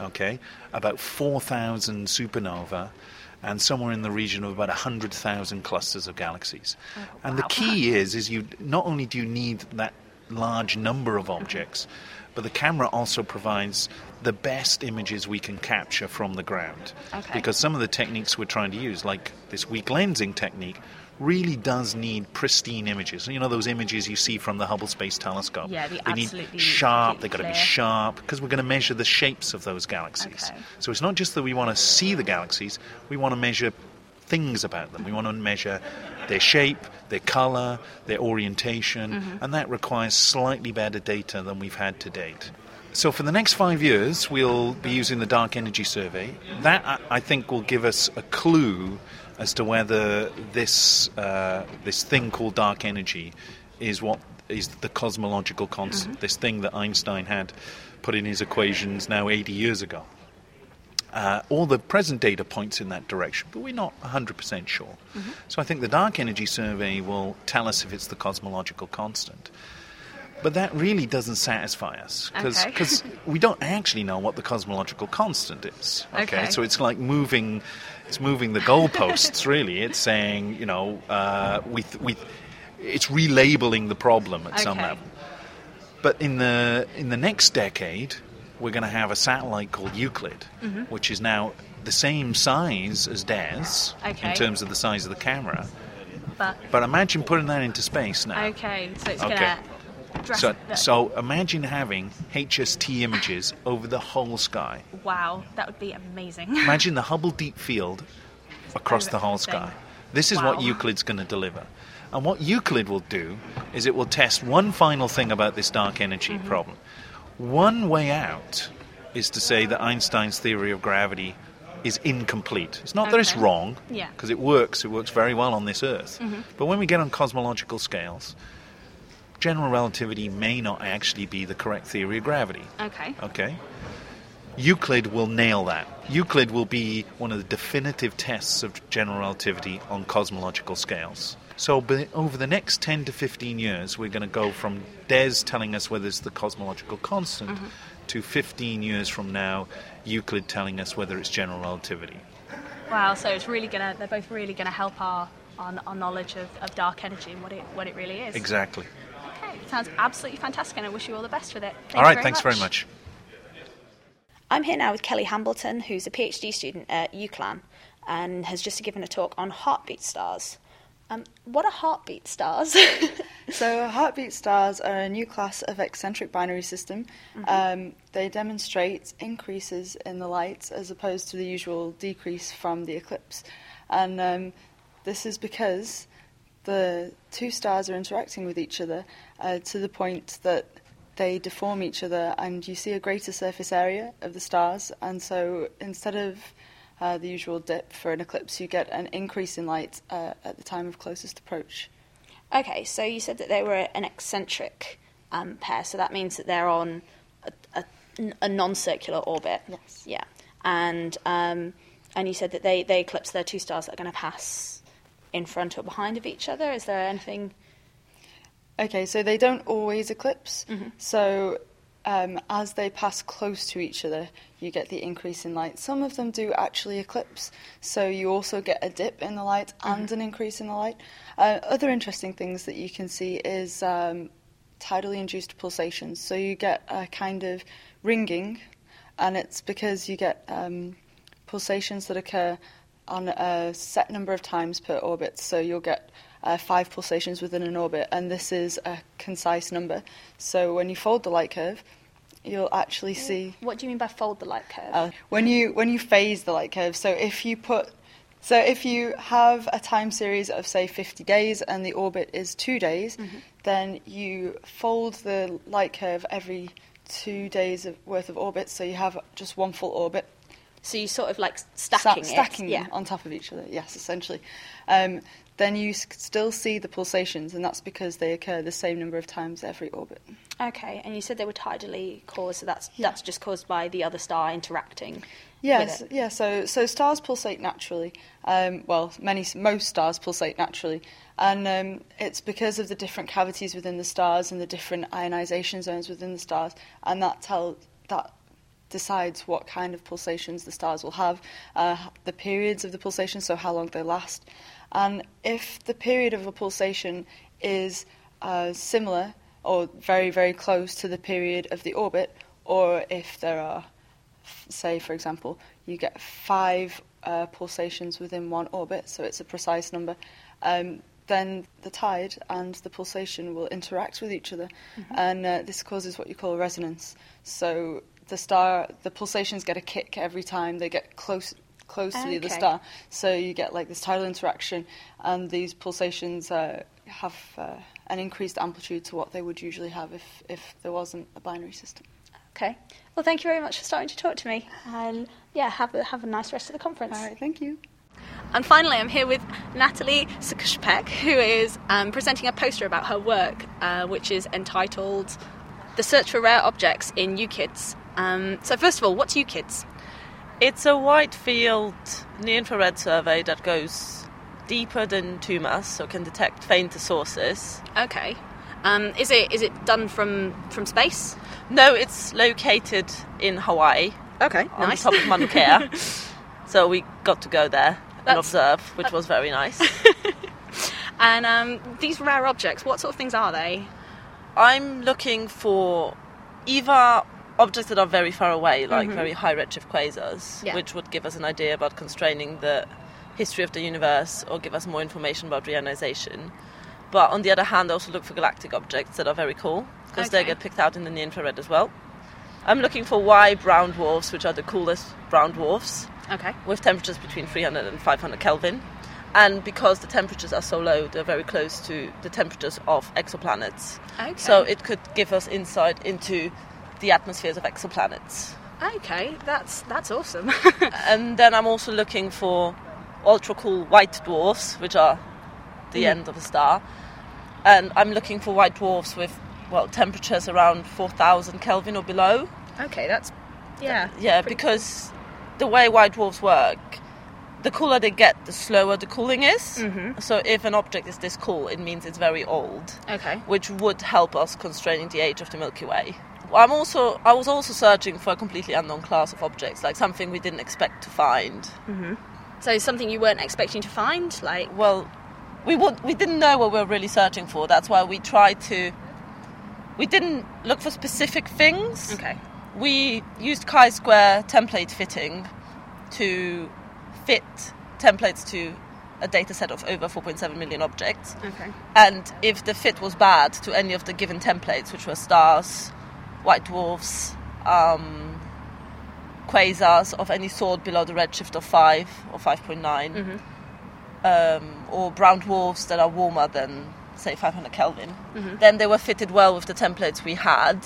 Okay. About 4,000 supernovae, and somewhere in the region of about 100,000 clusters of galaxies. Oh, wow. And the key is you not only do you need that large number of objects, but the camera also provides the best images we can capture from the ground. Okay. Because some of the techniques we're trying to use, like this weak lensing technique, really does need pristine images. You know those images you see from the Hubble Space Telescope? Yeah, they absolutely need sharp, they've got to be sharp, because we're going to measure the shapes of those galaxies. Okay. So it's not just that we want to see the galaxies, we want to measure things about them. We want to measure their shape, their colour, their orientation, and that requires slightly better data than we've had to date. So for the next 5 years, we'll be using the Dark Energy Survey. That, I think, will give us a clue as to whether this thing called dark energy is what is the cosmological constant, this thing that Einstein had put in his equations now 80 years ago. All the present data points in that direction, but we're not 100% sure. So I think the Dark Energy Survey will tell us if it's the cosmological constant. But that really doesn't satisfy us, because we don't actually know what the cosmological constant is. Okay. So it's like moving the goalposts, really. It's saying, you know, it's relabeling the problem at some level. But in the next decade, we're going to have a satellite called Euclid, which is now the same size as DES in terms of the size of the camera. But imagine putting that into space now. Okay, so it's going to dress up. So imagine having HST images over the whole sky. Wow, that would be amazing. Imagine the Hubble Deep Field across the whole sky. This is what Euclid's going to deliver. And what Euclid will do is it will test one final thing about this dark energy problem. One way out is to say that Einstein's theory of gravity is incomplete. It's not that it's wrong, because it works. It works very well on this Earth. But when we get on cosmological scales, general relativity may not actually be the correct theory of gravity. Okay. Okay. Euclid will nail that. Euclid will be one of the definitive tests of general relativity on cosmological scales. So over the next 10 to 15 years, we're going to go from Des telling us whether it's the cosmological constant mm-hmm. to 15 years from now, Euclid telling us whether it's general relativity. Wow, so it's really going to, they're both really going to help our knowledge of dark energy and what it really is. Exactly. Okay, sounds absolutely fantastic, and I wish you all the best with it. Thanks very much. I'm here now with Kelly Hambleton, who's a PhD student at UCLan and has just given a talk on heartbeat stars. What are heartbeat stars? So heartbeat stars are a new class of eccentric binary system. Mm-hmm. They demonstrate increases in the light as opposed to the usual decrease from the eclipse. And this is because the two stars are interacting with each other to the point that they deform each other, and you see a greater surface area of the stars. And so instead of the usual dip for an eclipse, you get an increase in light at the time of closest approach. Okay, so you said that they were an eccentric pair, so that means that they're on a non-circular orbit. Yes. Yeah, and you said that they eclipse their two stars that are going to pass in front or behind of each other. Is there anything? Okay, so they don't always eclipse. Mm-hmm. So as they pass close to each other, you get the increase in light. Some of them do actually eclipse, so you also get a dip in the light and mm-hmm. an increase in the light. Other interesting things that you can see is tidally induced pulsations. So you get a kind of ringing, and it's because you get pulsations that occur on a set number of times per orbit. So you'll get 5 pulsations within an orbit, and this is a concise number. So when you fold the light curve, you'll actually see... What do you mean by fold the light curve? When you phase the light curve, so if you have a time series of, say, 50 days and the orbit is 2 days, mm-hmm. then you fold the light curve every 2 days worth of orbits, so you have just one full orbit. So you sort of like stacking it. Yeah. on top of each other, yes, essentially. Then you still see the pulsations, and that's because they occur the same number of times every orbit. Okay, and you said they were tidally caused, so that's just caused by the other star interacting. Yes, with it. Yeah. So stars pulsate naturally. Most stars pulsate naturally, and it's because of the different cavities within the stars and the different ionisation zones within the stars, and that decides what kind of pulsations the stars will have, the periods of the pulsations, so how long they last. And if the period of a pulsation is similar or very, very close to the period of the orbit, or if there are, say, for example, you get 5 pulsations within one orbit, so it's a precise number, then the tide and the pulsation will interact with each other, mm-hmm. and this causes what you call resonance. So the pulsations get a kick every time they get close to the other star. So you get like this tidal interaction, and these pulsations have an increased amplitude to what they would usually have if there wasn't a binary system. Okay. Well, thank you very much for starting to talk to me. And have a nice rest of the conference. All right, thank you. And finally, I'm here with Natalie Sukushpek, who is presenting a poster about her work, which is entitled The Search for Rare Objects in UKIRTs. So first of all, what's UKIRTs? It's a wide-field near-infrared survey that goes deeper than 2 mas, so can detect fainter sources. Okay. Is it done from space? No, it's located in Hawaii. Okay, nice. On top of Mauna Kea. So we got to go there and observe, which was very nice. And these rare objects, what sort of things are they? I'm looking for either objects that are very far away, like mm-hmm. very high redshift quasars, yeah. which would give us an idea about constraining the history of the universe or give us more information about reionization. But on the other hand, I also look for galactic objects that are very cool, because they get picked out in the near-infrared as well. I'm looking for Y brown dwarfs, which are the coolest brown dwarfs, with temperatures between 300 and 500 Kelvin. And because the temperatures are so low, they're very close to the temperatures of exoplanets. Okay. So it could give us insight into the atmospheres of exoplanets. Okay, that's awesome. And then I'm also looking for ultra cool white dwarfs, which are the end of a star, and I'm looking for white dwarfs with, well, temperatures around 4,000 Kelvin or below. Okay, that's, yeah. Yeah, because the way white dwarfs work, the cooler they get, the slower the cooling is. Mm-hmm. So if an object is this cool, it means it's very old. Okay. Which would help us constraining the age of the Milky Way. I was also searching for a completely unknown class of objects, like something we didn't expect to find. Mm-hmm. So something you weren't expecting to find, like? Well, we didn't know what we were really searching for. That's why we tried to... We didn't look for specific things. Okay. We used chi-square template fitting to fit templates to a data set of over 4.7 million objects. Okay. And if the fit was bad to any of the given templates, which were stars, white dwarfs, quasars of any sort below the redshift of 5 or 5.9, mm-hmm. Or brown dwarfs that are warmer than, say, 500 Kelvin, mm-hmm. then they were fitted well with the templates we had,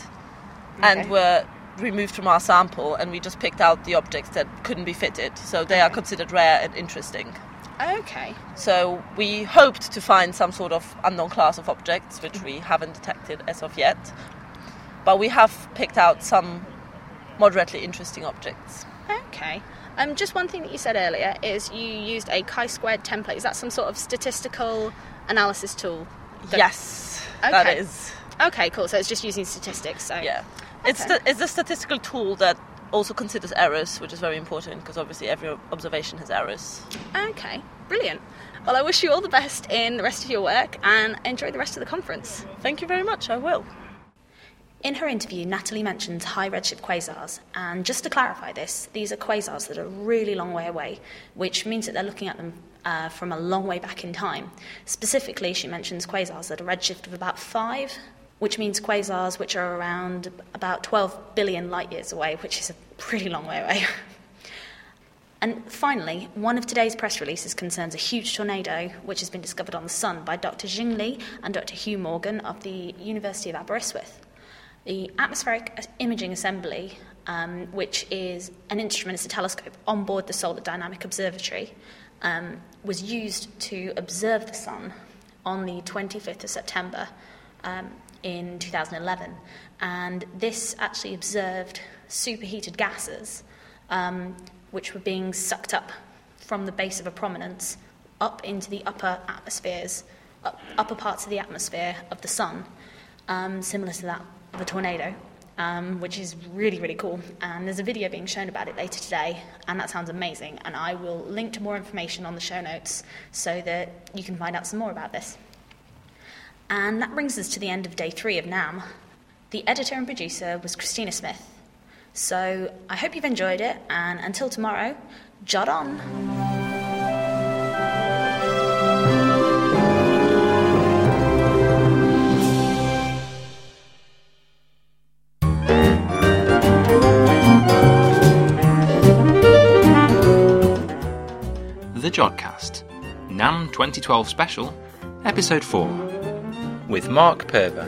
and okay. were removed from our sample, and we just picked out the objects that couldn't be fitted. So they okay. are considered rare and interesting. Okay. So we hoped to find some sort of unknown class of objects, which we haven't detected as of yet. But we have picked out some moderately interesting objects. Okay. Just one thing that you said earlier is you used a chi-squared template. Is that some sort of statistical analysis tool? Yes, okay. That is. Okay, cool. So it's just using statistics. So. Yeah. Okay. It's a statistical tool that also considers errors, which is very important because obviously every observation has errors. Okay, brilliant. Well, I wish you all the best in the rest of your work and enjoy the rest of the conference. Thank you very much. I will. In her interview, Natalie mentions high redshift quasars, and just to clarify this, these are quasars that are a really long way away, which means that they're looking at them from a long way back in time. Specifically, she mentions quasars that are redshift of about 5, which means quasars which are around about 12 billion light years away, which is a pretty long way away. And finally, one of today's press releases concerns a huge tornado which has been discovered on the Sun by Dr. Jing Li and Dr. Hugh Morgan of the University of Aberystwyth. The Atmospheric Imaging Assembly, which is an instrument, it's a telescope on board the Solar Dynamic Observatory, was used to observe the Sun on the 25th of September in 2011. And this actually observed superheated gases, which were being sucked up from the base of a prominence up into the upper parts of the atmosphere of the Sun, similar to that of a tornado, which is really, really cool. And there's a video being shown about it later today, and that sounds amazing. And I will link to more information on the show notes so that you can find out some more about this. And that brings us to the end of day 3 of NAM. The editor and producer was Christina Smith. So I hope you've enjoyed it, and until tomorrow, Jod on! The Jodcast, NAMM 2012 Special, Episode 4, with Mark Purver.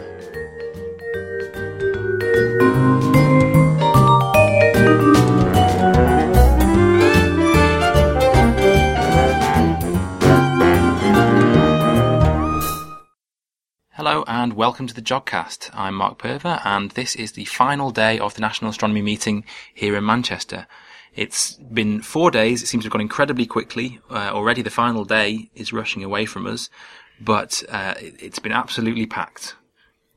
Hello and welcome to the Jodcast. I'm Mark Purver, and this is the final day of the National Astronomy Meeting here in Manchester. It's been 4 days. It seems to have gone incredibly quickly. Already the final day is rushing away from us, but it's been absolutely packed.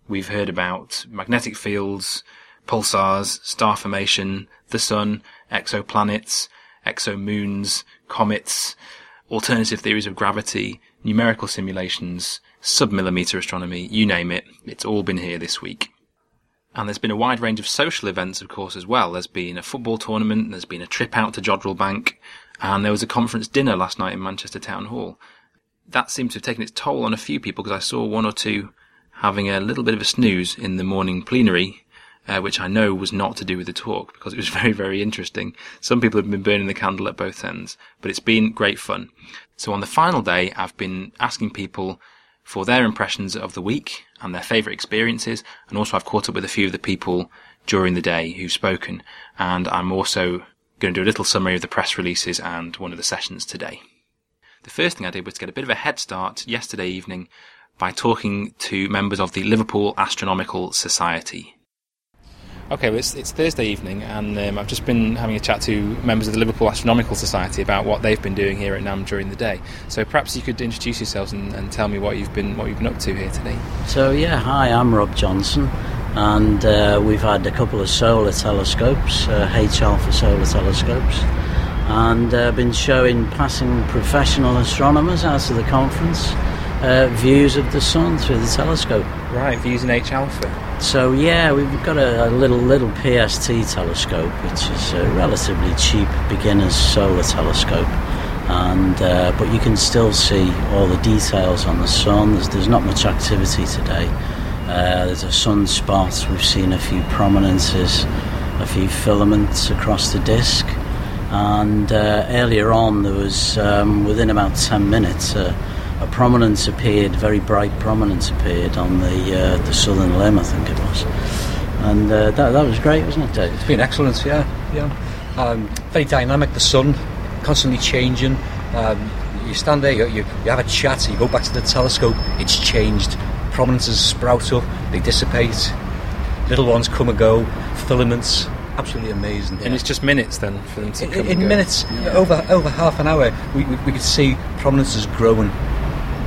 We've heard about magnetic fields, pulsars, star formation, the sun, exoplanets, exomoons, comets, alternative theories of gravity, numerical simulations, submillimeter astronomy, you name it. It's all been here this week. And there's been a wide range of social events, of course, as well. There's been a football tournament, there's been a trip out to Jodrell Bank, and there was a conference dinner last night in Manchester Town Hall. That seems to have taken its toll on a few people, because I saw one or two having a little bit of a snooze in the morning plenary, which I know was not to do with the talk, because it was very, very interesting. Some people have been burning the candle at both ends, but it's been great fun. So on the final day, I've been asking people for their impressions of the week and their favourite experiences, and also I've caught up with a few of the people during the day who've spoken, and I'm also going to do a little summary of the press releases and one of the sessions today. The first thing I did was to get a bit of a head start yesterday evening by talking to members of the Liverpool Astronomical Society. Okay, well, it's Thursday evening, and I've just been having a chat to members of the Liverpool Astronomical Society about what they've been doing here at NAM during the day. So perhaps you could introduce yourselves and tell me what you've been up to here today. So yeah, hi, I'm Rob Johnson, and we've had a couple of solar telescopes, H-alpha solar telescopes, and been showing passing professional astronomers out of the conference views of the sun through the telescope. Right, views in H-alpha. So yeah, we've got a little PST telescope, which is a relatively cheap beginner's solar telescope, and but you can still see all the details on the sun. There's not much activity today. There's a sunspot. We've seen a few prominences, a few filaments across the disk, and earlier on there was within about 10 minutes. A prominence appeared, very bright prominence appeared on the southern limb, I think it was, and that was great, wasn't it, Dave? It's been excellent, yeah. Very dynamic, the sun, constantly changing. You stand there, you have a chat, you go back to the telescope, it's changed. Prominences sprout up, they dissipate. Little ones come and go. Filaments. Absolutely amazing. Yeah. And it's just minutes then for them to come and go. Minutes, yeah. over half an hour, we could see prominences growing.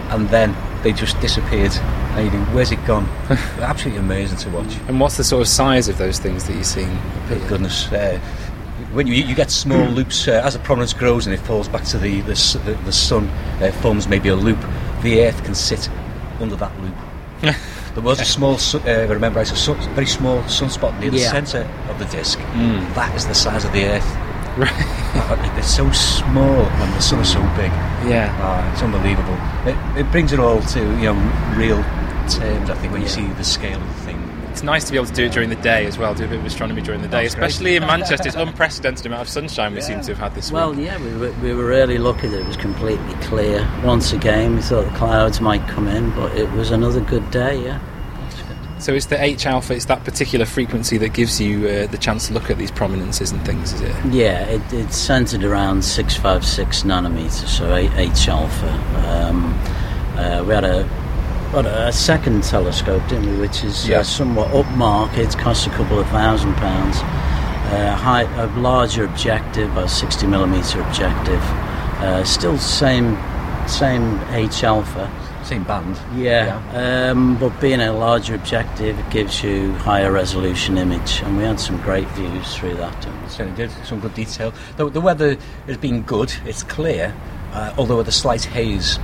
And then they just disappeared. And you think, where's it gone? Absolutely amazing to watch. And what's the sort of size of those things that you're seeing? Oh, goodness. When you get small loops, as the prominence grows and it falls back to the sun, forms maybe a loop. The Earth can sit under that loop. There was a small, if I remember, it's a very small sunspot near the centre of the disk. Mm. That is the size of the Earth. Right. It's so small and the sun is so big. Yeah, it's unbelievable. It brings it all to real terms, I think, when you see the scale of the thing. It's nice to be able to do it during the day as well, do a bit of astronomy during the day. That's especially great. In Manchester, it's unprecedented amount of sunshine we seem to have had this week. Well, yeah, we were really lucky that it was completely clear. Once again, we thought the clouds might come in, but it was another good day, yeah. So it's the H-alpha, it's that particular frequency that gives you the chance to look at these prominences and things, is it? Yeah, it's centred around 656 nanometres, so H-alpha. We had a second telescope, didn't we, which is somewhat upmarket, cost a couple of £1,000. A larger objective, a 60mm objective, still same H-alpha. Same band. Yeah. But being a larger objective, it gives you higher resolution image, and we had some great views through that. Certainly did, some good detail. The weather has been good, it's clear, although with a slight haze.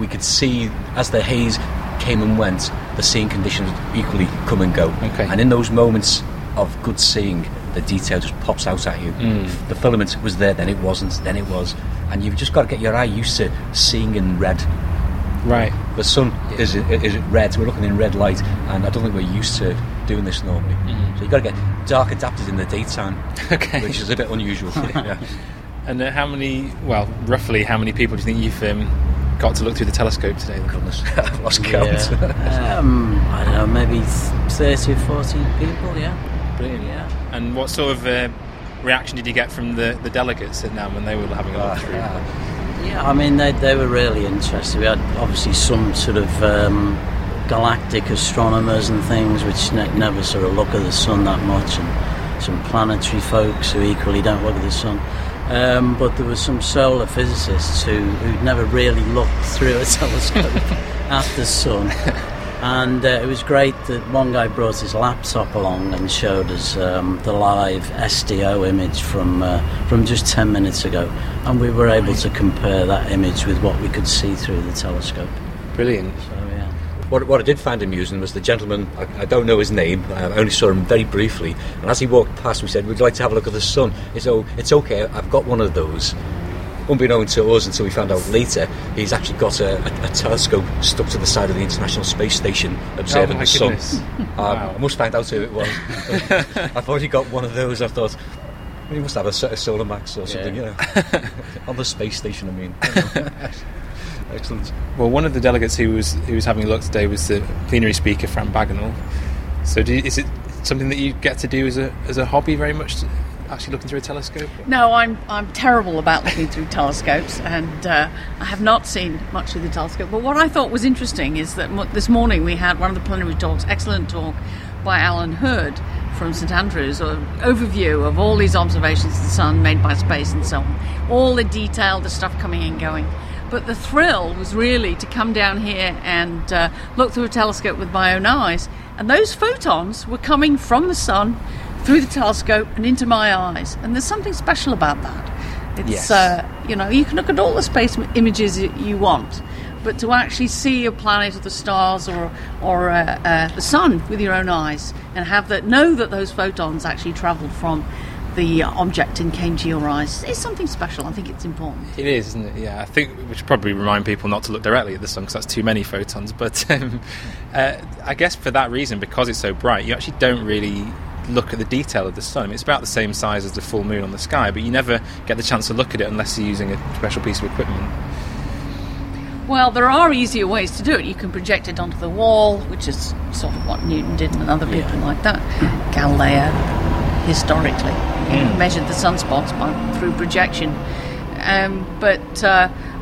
We could see, as the haze came and went, the seeing conditions equally come and go. Okay. And in those moments of good seeing, the detail just pops out at you. Mm. The filament was there, then it wasn't, then it was. And you've just got to get your eye used to seeing in red. Right. The sun is red, so we're looking in red light, and I don't think we're used to doing this normally. Mm-hmm. So you've got to get dark adapted in the daytime, which is a bit unusual. Yeah. And roughly how many people do you think you've got to look through the telescope today? Goodness, I've lost count. Yeah. I don't know, maybe 30 or 40 people, yeah. Brilliant. Yeah. And what sort of reaction did you get from the delegates at NAM when they were having a look through? Yeah, I mean, they were really interested. We had obviously some sort of galactic astronomers and things which never sort of look at the sun that much, and some planetary folks who equally don't look at the sun. But there were some solar physicists who'd never really looked through a telescope at the sun. And it was great that one guy brought his laptop along and showed us the live SDO image from just 10 minutes ago. And we were able to compare that image with what we could see through the telescope. Brilliant. So, yeah. What I did find amusing was the gentleman, I don't know his name, I only saw him very briefly. And as he walked past, we said, "Would you like to have a look at the sun?" He said, "Oh, it's okay, I've got one of those." Unbeknown to us, until we found out later, he's actually got a telescope stuck to the side of the International Space Station observing the sun. Wow. I must find out who it was. I've already got one of those. I thought, well, he must have a solar max or something, on the space station, I mean. Excellent. Well, one of the delegates who was having a look today was the plenary speaker, Fran Bagenal. So is it something that you get to do as a hobby very much? actually looking through a telescope? No, I'm terrible about looking through telescopes, and I have not seen much through the telescope. But what I thought was interesting is that this morning we had one of the plenary talks, excellent talk by Alan Hurd from St Andrews, an overview of all these observations of the sun made by space and so on. All the detail, the stuff coming and going. But the thrill was really to come down here and look through a telescope with my own eyes. And those photons were coming from the sun through the telescope and into my eyes. And there's something special about that. It's, yes. You know, you can look at all the space images you want, but to actually see a planet or the stars or the sun with your own eyes and have that, know that those photons actually travelled from the object and came to your eyes is something special. I think it's important. It is, isn't it? Yeah, I think we should probably remind people not to look directly at the sun because that's too many photons. But I guess for that reason, because it's so bright, you actually don't really look at the detail of the sun. I mean, it's about the same size as the full moon on the sky, but you never get the chance to look at it unless you're using a special piece of equipment. Well, there are easier ways to do it. You can project it onto the wall, which is sort of what Newton did and other people like that. Galileo, historically, measured the sunspots through projection.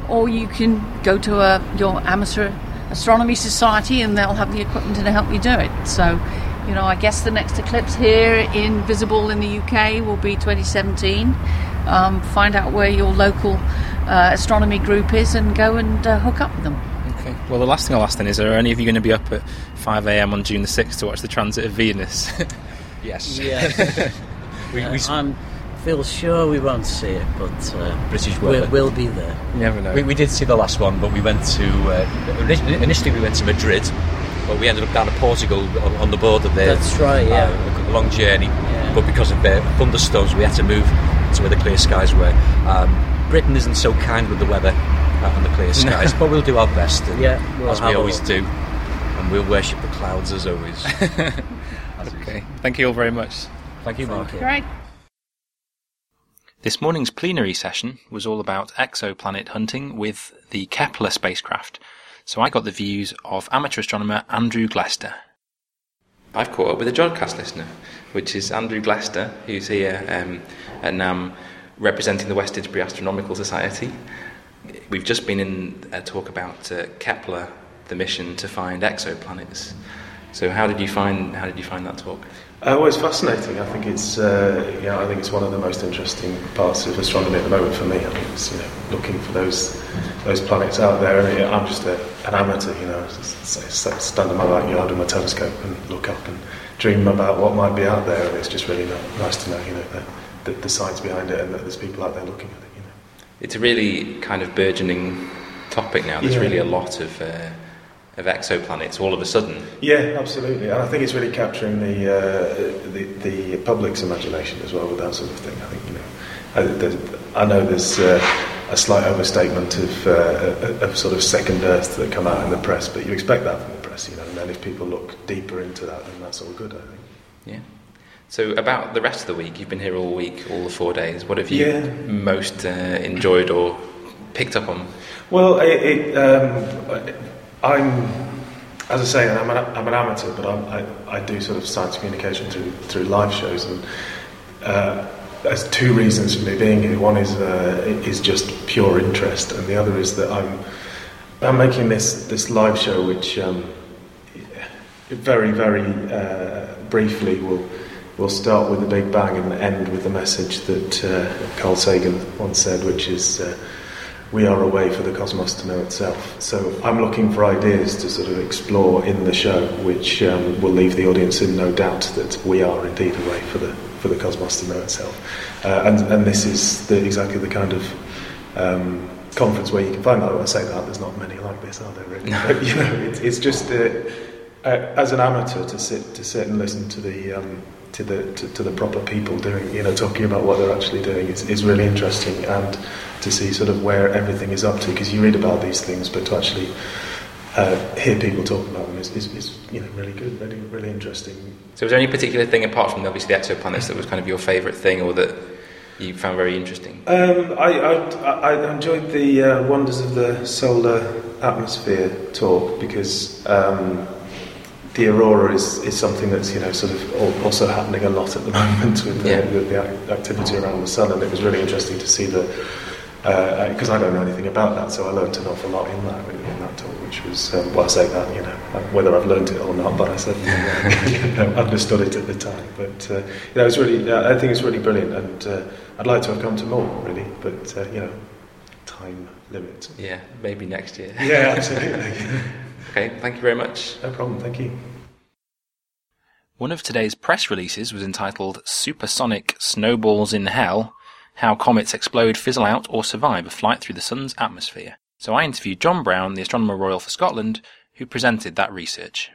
Or you can go to your amateur astronomy society and they'll have the equipment to help you do it. So, you know, I guess the next eclipse here in visible in the UK will be 2017. Find out where your local astronomy group is and go and hook up with them. Okay. Well, the last thing I'll ask then is, are any of you going to be up at 5am on June the 6th to watch the transit of Venus? Yes. Yeah. I feel sure we won't see it, but British weather. We'll be there. You never know. We did see the last one, but we went to... initially we went to Madrid, but we ended up down to Portugal on the border there. That's right, yeah. A long journey, but because of thunderstorms we had to move to where the clear skies were. Britain isn't so kind with the weather and the clear skies, but we'll do our best, and as we always do, and we'll worship the clouds as always. Okay, thank you all very much. Thank you, Mark. Great. This morning's plenary session was all about exoplanet hunting with the Kepler spacecraft, so I got the views of amateur astronomer Andrew Glester. I've caught up with a Jodcast listener, which is Andrew Glester, who's here at NAM representing the West Didsbury Astronomical Society. We've just been in a talk about Kepler, the mission to find exoplanets. So how did you find that talk? Well, it's fascinating. I think it's I think it's one of the most interesting parts of astronomy at the moment for me. I think it's, looking for those planets out there. And I'm just an amateur, I just stand in my backyard with my telescope and look up and dream about what might be out there. And it's just really nice to know, the science behind it and that there's people out there looking at it. It's a really kind of burgeoning topic now. There's really a lot of exoplanets all of a sudden. Yeah, absolutely, and I think it's really capturing the public's imagination as well with that sort of thing. I think I know there's a slight overstatement of sort of second Earth that come out in the press, but you expect that from the press, And then if people look deeper into that, then that's all good, I think. Yeah. So about the rest of the week, you've been here all week, all the 4 days. What have you most enjoyed or picked up on? Well, I'm an amateur, but I do sort of science communication through live shows, and there's two reasons for me being here. One is just pure interest, and the other is that I'm making this live show, which very, very briefly will start with the Big Bang and end with the message that Carl Sagan once said, which is... we are a way for the cosmos to know itself. So I'm looking for ideas to sort of explore in the show, which will leave the audience in no doubt that we are indeed a way for the cosmos to know itself. And this is exactly the kind of conference where you can find that. When I say that, there's not many like this, are there? Really, no. But, it's just as an amateur to sit and listen to the. To the proper people doing, talking about what they're actually doing is really interesting, and to see sort of where everything is up to, because you read about these things, but to actually hear people talk about them is really good, really, really interesting. So was there any particular thing apart from obviously the exoplanets that was kind of your favourite thing or that you found very interesting? I enjoyed the Wonders of the Solar Atmosphere talk because the aurora is something that's, you know, sort of also happening a lot at the moment with the, with the activity around the sun, and it was really interesting to see the because I don't know anything about that, so I learned an awful lot in that talk, which was well, I say that, you know, whether I've learned it or not, but I certainly understood it at the time. But you know, it's really, I think it's really brilliant, and I'd like to have come to more, really, but you know, time limit. Yeah, maybe next year. Yeah, absolutely. Okay, thank you very much. No problem, thank you. One of today's press releases was entitled "Supersonic Snowballs in Hell: How Comets Explode, Fizzle Out, or Survive a Flight Through the Sun's Atmosphere." So I interviewed John Brown, the Astronomer Royal for Scotland, who presented that research.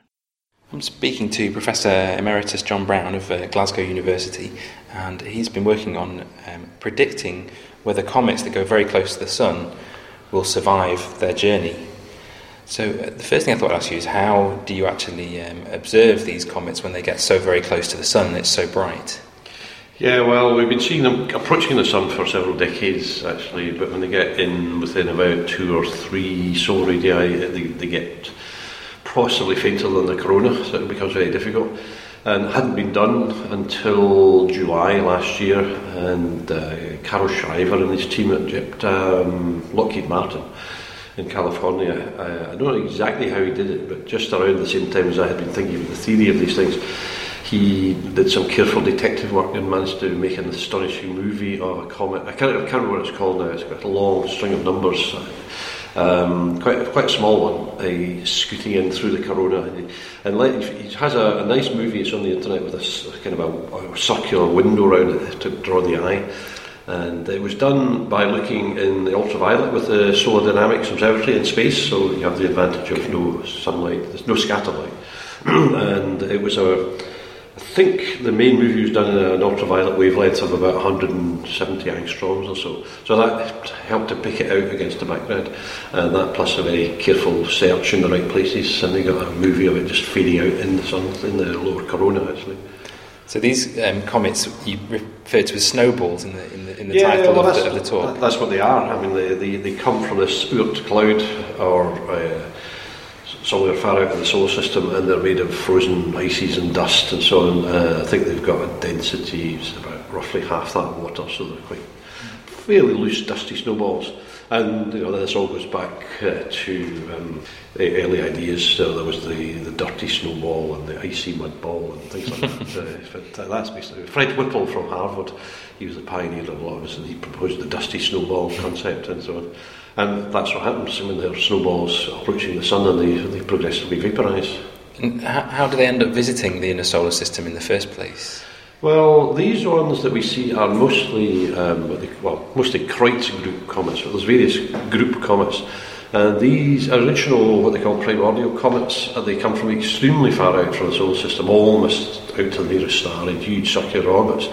I'm speaking to Professor Emeritus John Brown of Glasgow University, and he's been working on predicting whether comets that go very close to the sun will survive their journey. So the first thing I thought I'd ask you is, how do you actually observe these comets when they get so very close to the sun and it's so bright? Yeah, well, we've been seeing them approaching the sun for several decades, actually, but when they get in within about 2 or 3 solar radii, they get possibly fainter than the corona, so it becomes very difficult. And it hadn't been done until July last year, and Carol Shriver and his team at Lockheed Martin in California, I don't know exactly how he did it, but just around the same time as I had been thinking of the theory of these things, he did some careful detective work and managed to make an astonishing movie of a comet. I can't remember what it's called now. It's got a long string of numbers, quite a small one, scooting in through the corona. And he has a nice movie. It's on the internet with a kind of a circular window around it to draw the eye. And it was done by looking in the ultraviolet with the Solar Dynamics Observatory in space, so you have the advantage of no sunlight, there's no scatterlight. And it was I think the main movie was done in an ultraviolet wavelength of about 170 angstroms or so. So that helped to pick it out against the background. And that plus a very careful search in the right places, and they got a movie of it just fading out in the sun, in the lower corona, actually. So these comets you refer to as snowballs in the title of the talk. That's what they are. I mean, they come from this Oort cloud, or somewhere far out of the solar system, and they're made of frozen ices and dust and so on. I think they've got a density about roughly half that water, so they're quite fairly loose, dusty snowballs. And you know, this all goes back to the early ideas. So there was the dirty snowball and the icy mud ball and things like that. But that's basically Fred Whipple from Harvard. He was the pioneer of a lot of this, and he proposed the dusty snowball concept and so on. And that's what happens when there are snowballs approaching the sun, and they progressively vaporise. And how do they end up visiting the inner solar system in the first place? Well, these ones that we see are mostly mostly Kreutz group comets. There's various group comets. These original, what they call primordial comets, they come from extremely far out from the solar system, almost out to the nearest star in huge circular orbits.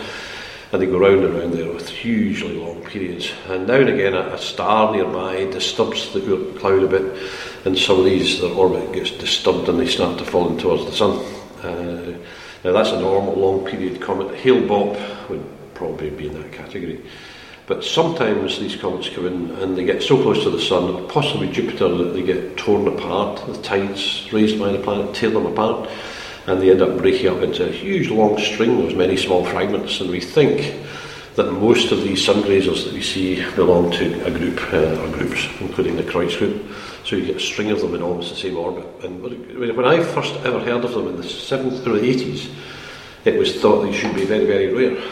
And they go round and round there with hugely long periods. And now and again, a star nearby disturbs the Oort cloud a bit, and some of these, their orbit gets disturbed and they start to fall in towards the sun. Now that's a normal long period comet. Hale-Bopp would probably be in that category. But sometimes these comets come in and they get so close to the sun, or possibly Jupiter, that they get torn apart. The tides raised by the planet tear them apart, and they end up breaking up into a huge long string of many small fragments. And we think that most of these sunblazers that we see belong to a group, or groups, including the Kreutz group. So you get a string of them in almost the same orbit. And when I first ever heard of them in the 70s or the 80s, it was thought they should be very, very rare.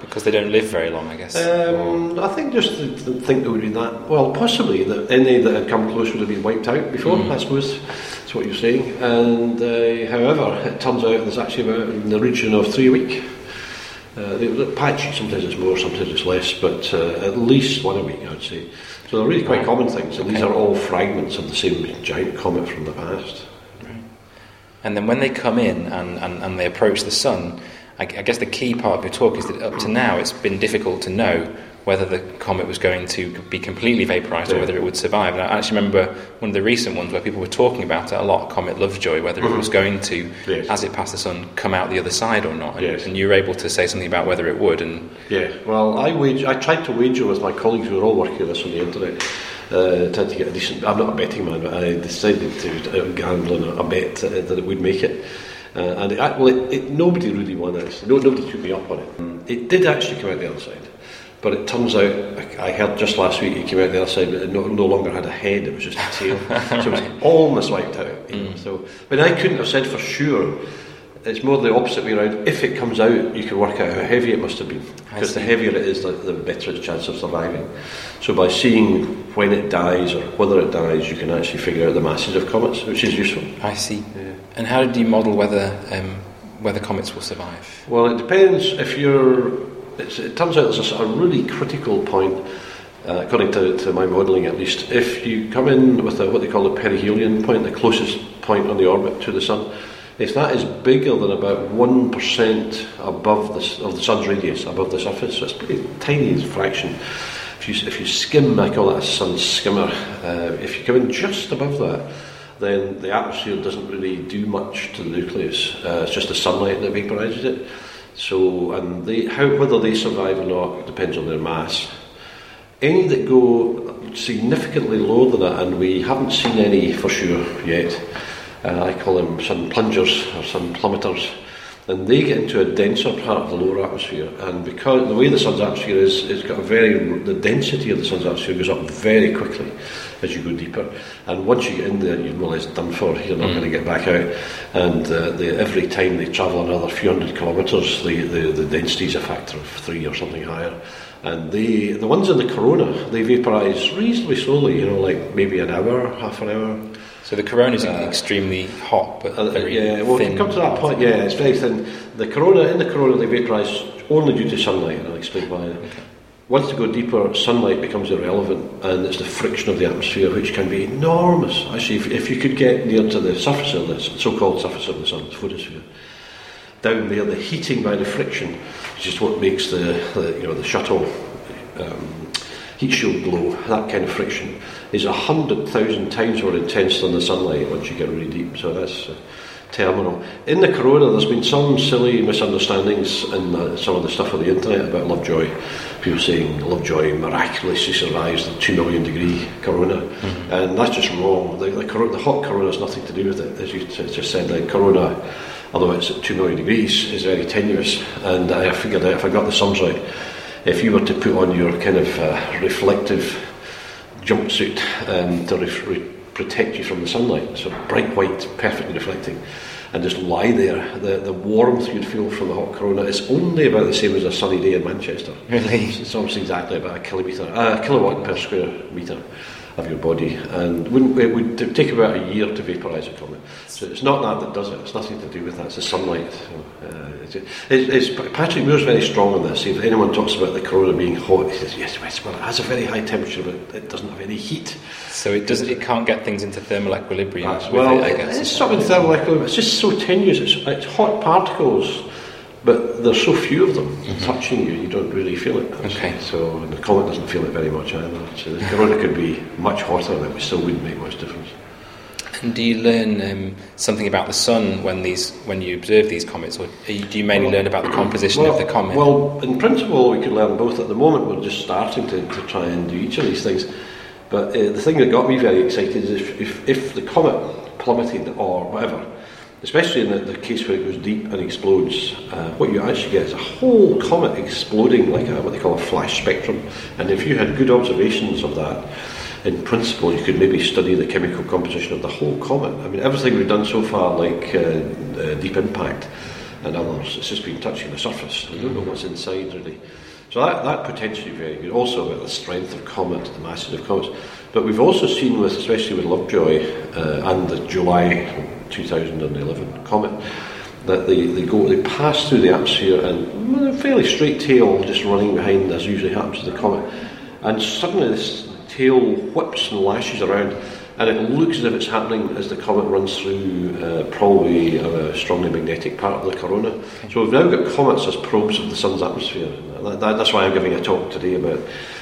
Because they don't live very long, I guess. I think just didn't think there would be that. Well, possibly that any that had come close would have been wiped out before. I suppose that's what you're saying. And however, it turns out there's actually about in the region of 3 a week. They're patchy. Sometimes it's more, sometimes it's less, but at least 1 a week, I'd say. So they're really quite common things, and these are all fragments of the same giant comet from the past. Right. And then when they come in and they approach the sun, I guess the key part of your talk is that up to now it's been difficult to know whether the comet was going to be completely vaporised or whether it would survive. And I actually remember one of the recent ones where people were talking about it a lot, Comet Lovejoy, whether it was going to, as it passed the sun, come out the other side or not. And, and you were able to say something about whether it would. And I tried to wager with my colleagues who were all working on this on the internet trying to get a decent... I'm not a betting man, but I decided to gamble on a bet that it would make it. And it nobody really won, actually. Nobody took me up on it. It did actually come out the other side. But it turns out, I heard just last week it came out the other side, but it no longer had a head, it was just a tail. So it was almost wiped out. So, but I couldn't have said for sure. It's more the opposite way around. If it comes out, you can work out how heavy it must have been. Because the heavier it is, the better its chance of surviving. So by seeing when it dies or whether it dies, you can actually figure out the masses of comets, which is useful. I see. Yeah. And how did you model whether comets will survive? Well, it depends if you're... It turns out there's a sort of really critical point, according to my modelling at least. If you come in with what they call the perihelion point, the closest point on the orbit to the Sun, if that is bigger than about 1% above of the Sun's radius, above the surface, so it's a tiny fraction. If you skim, I call that a Sun skimmer, if you come in just above that, then the atmosphere doesn't really do much to the nucleus. It's just the sunlight that vaporises it. So, and whether they survive or not depends on their mass. Any that go significantly lower than that, and we haven't seen any for sure yet, I call them sun plungers or sun plummeters, and they get into a denser part of the lower atmosphere. And because the way the Sun's atmosphere is, it's got the density of the Sun's atmosphere goes up very quickly as you go deeper. And once you get in there, you're more or less done for. You're not going to get back out. And every time they travel another few hundred kilometres, the density is a factor of 3 or something higher. And the ones in the corona, they vaporise reasonably slowly, like maybe an hour, half an hour. So the corona is extremely hot, but very thin. Well, it comes to that point, it's very thin. In the corona, they vaporise only due to sunlight, and I'll explain why. Okay. Once they go deeper, sunlight becomes irrelevant, and it's the friction of the atmosphere, which can be enormous. Actually, if you could get near to the surface of the so-called surface of the Sun, the photosphere, down there, the heating by the friction is just what makes the shuttle heat shield glow. That kind of friction is 100,000 times more intense than the sunlight once you get really deep, so that's terminal. In the corona, there's been some silly misunderstandings in some of the stuff on the internet about Lovejoy. People saying Lovejoy miraculously survives the 2 million degree corona, and that's just wrong. The hot corona has nothing to do with it. As you just said, the corona, although it's at 2 million degrees, is very tenuous, and I figured out, if I got the sums right, if you were to put on your kind of reflective jumpsuit to protect you from the sunlight, so bright white, perfectly reflecting, and just lie there, the warmth you'd feel from the hot corona is only about the same as a sunny day in Manchester. Really? It's almost exactly about a kilowatt per square metre of your body, and it would take about a year to vaporise a comet. So it's not that does it, it's nothing to do with that, it's the sunlight. So, Patrick Moore's very strong on this. If anyone talks about the corona being hot, he says, yes, well, it has a very high temperature, but it doesn't have any heat. So it can't get things into thermal equilibrium. It's something thermal equilibrium, it's just so tenuous, it's hot particles, but there's so few of them touching you, you don't really feel it. Okay. So the comet doesn't feel it very much either. So the corona could be much hotter, and it still wouldn't make much difference. And do you learn something about the sun when you observe these comets, or do you mainly learn about the composition of the comet? Well, in principle, we could learn both. At the moment, we're just starting to try and do each of these things. But the thing that got me very excited is if the comet plummeted or whatever, especially in the case where it goes deep and explodes, what you actually get is a whole comet exploding like what they call a flash spectrum. And if you had good observations of that, in principle, you could maybe study the chemical composition of the whole comet. I mean, everything we've done so far, like Deep Impact and others, it's just been touching the surface. We don't know what's inside, really. So that potentially very good. Also about the strength of comets, the masses of comets. But we've also seen, especially with Lovejoy and the July 2011 comet, that they pass through the atmosphere and with a fairly straight tail just running behind, as usually happens to the comet. And suddenly this tail whips and lashes around, and it looks as if it's happening as the comet runs through probably a strongly magnetic part of the corona. So we've now got comets as probes of the sun's atmosphere. That's why I'm giving a talk today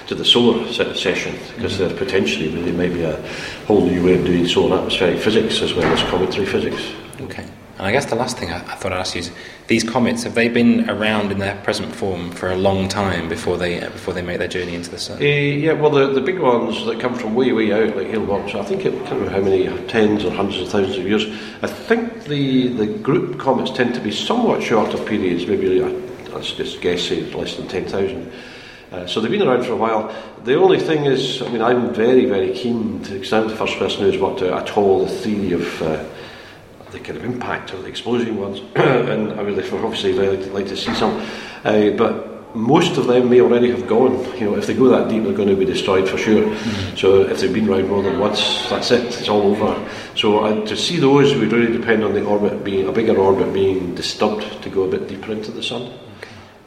to the solar session, because there's potentially really maybe a whole new way of doing solar atmospheric physics as well as cometary physics. Okay. And I guess the last thing I thought I'd ask you is, these comets, have they been around in their present form for a long time before they make their journey into the sun? Yeah, well, the big ones that come from way out, like Hale-Bopp, I think, I can't remember how many, tens or hundreds of thousands of years. I think the group comets tend to be somewhat shorter periods, maybe, let's just guess, say less than 10,000. So they've been around for a while. The only thing is, I mean, I'm very, very keen to, because I'm the first person who's worked out at all the theory of the kind of impact of the exploding ones, and I really, obviously, like to see some. But most of them may already have gone. You know, if they go that deep, they're going to be destroyed for sure. Mm-hmm. So if they've been around more than once, that's it. It's all over. So to see those would really depend on the orbit being a bigger orbit being disturbed to go a bit deeper into the sun.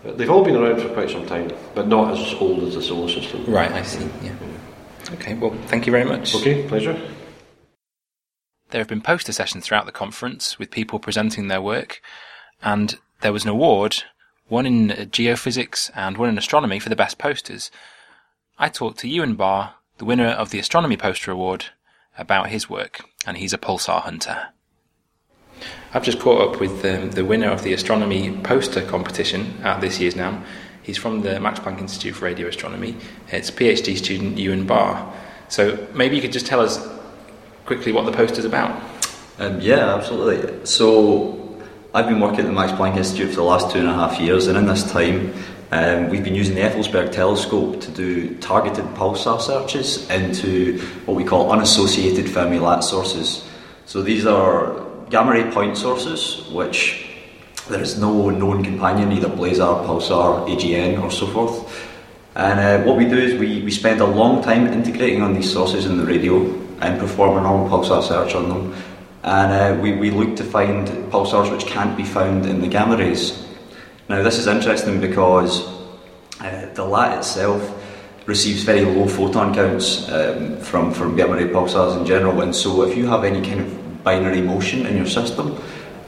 Okay. They've all been around for quite some time, but not as old as the solar system. Right, I see, yeah. Okay, well, thank you very much. Okay, pleasure. There have been poster sessions throughout the conference with people presenting their work, and there was an award, one in geophysics and one in astronomy, for the best posters. I talked to Ewan Barr, the winner of the Astronomy Poster Award, about his work, and he's a pulsar hunter. I've just caught up with the winner of the astronomy poster competition at this year's NAMM. He's from the Max Planck Institute for Radio Astronomy. It's PhD student Ewan Barr. So maybe you could just tell us quickly what the poster's about. Yeah, absolutely. So I've been working at the Max Planck Institute for the last 2.5 years, and in this time we've been using the Effelsberg telescope to do targeted pulsar searches into what we call unassociated Fermi lat sources. So these are gamma-ray point sources, which there is no known companion, either blazar, pulsar, AGN or so forth. And what we do is we spend a long time integrating on these sources in the radio and perform a normal pulsar search on them. And we look to find pulsars which can't be found in the gamma rays. Now this is interesting because the lat itself receives very low photon counts from gamma-ray pulsars in general, and so if you have any kind of binary motion in your system,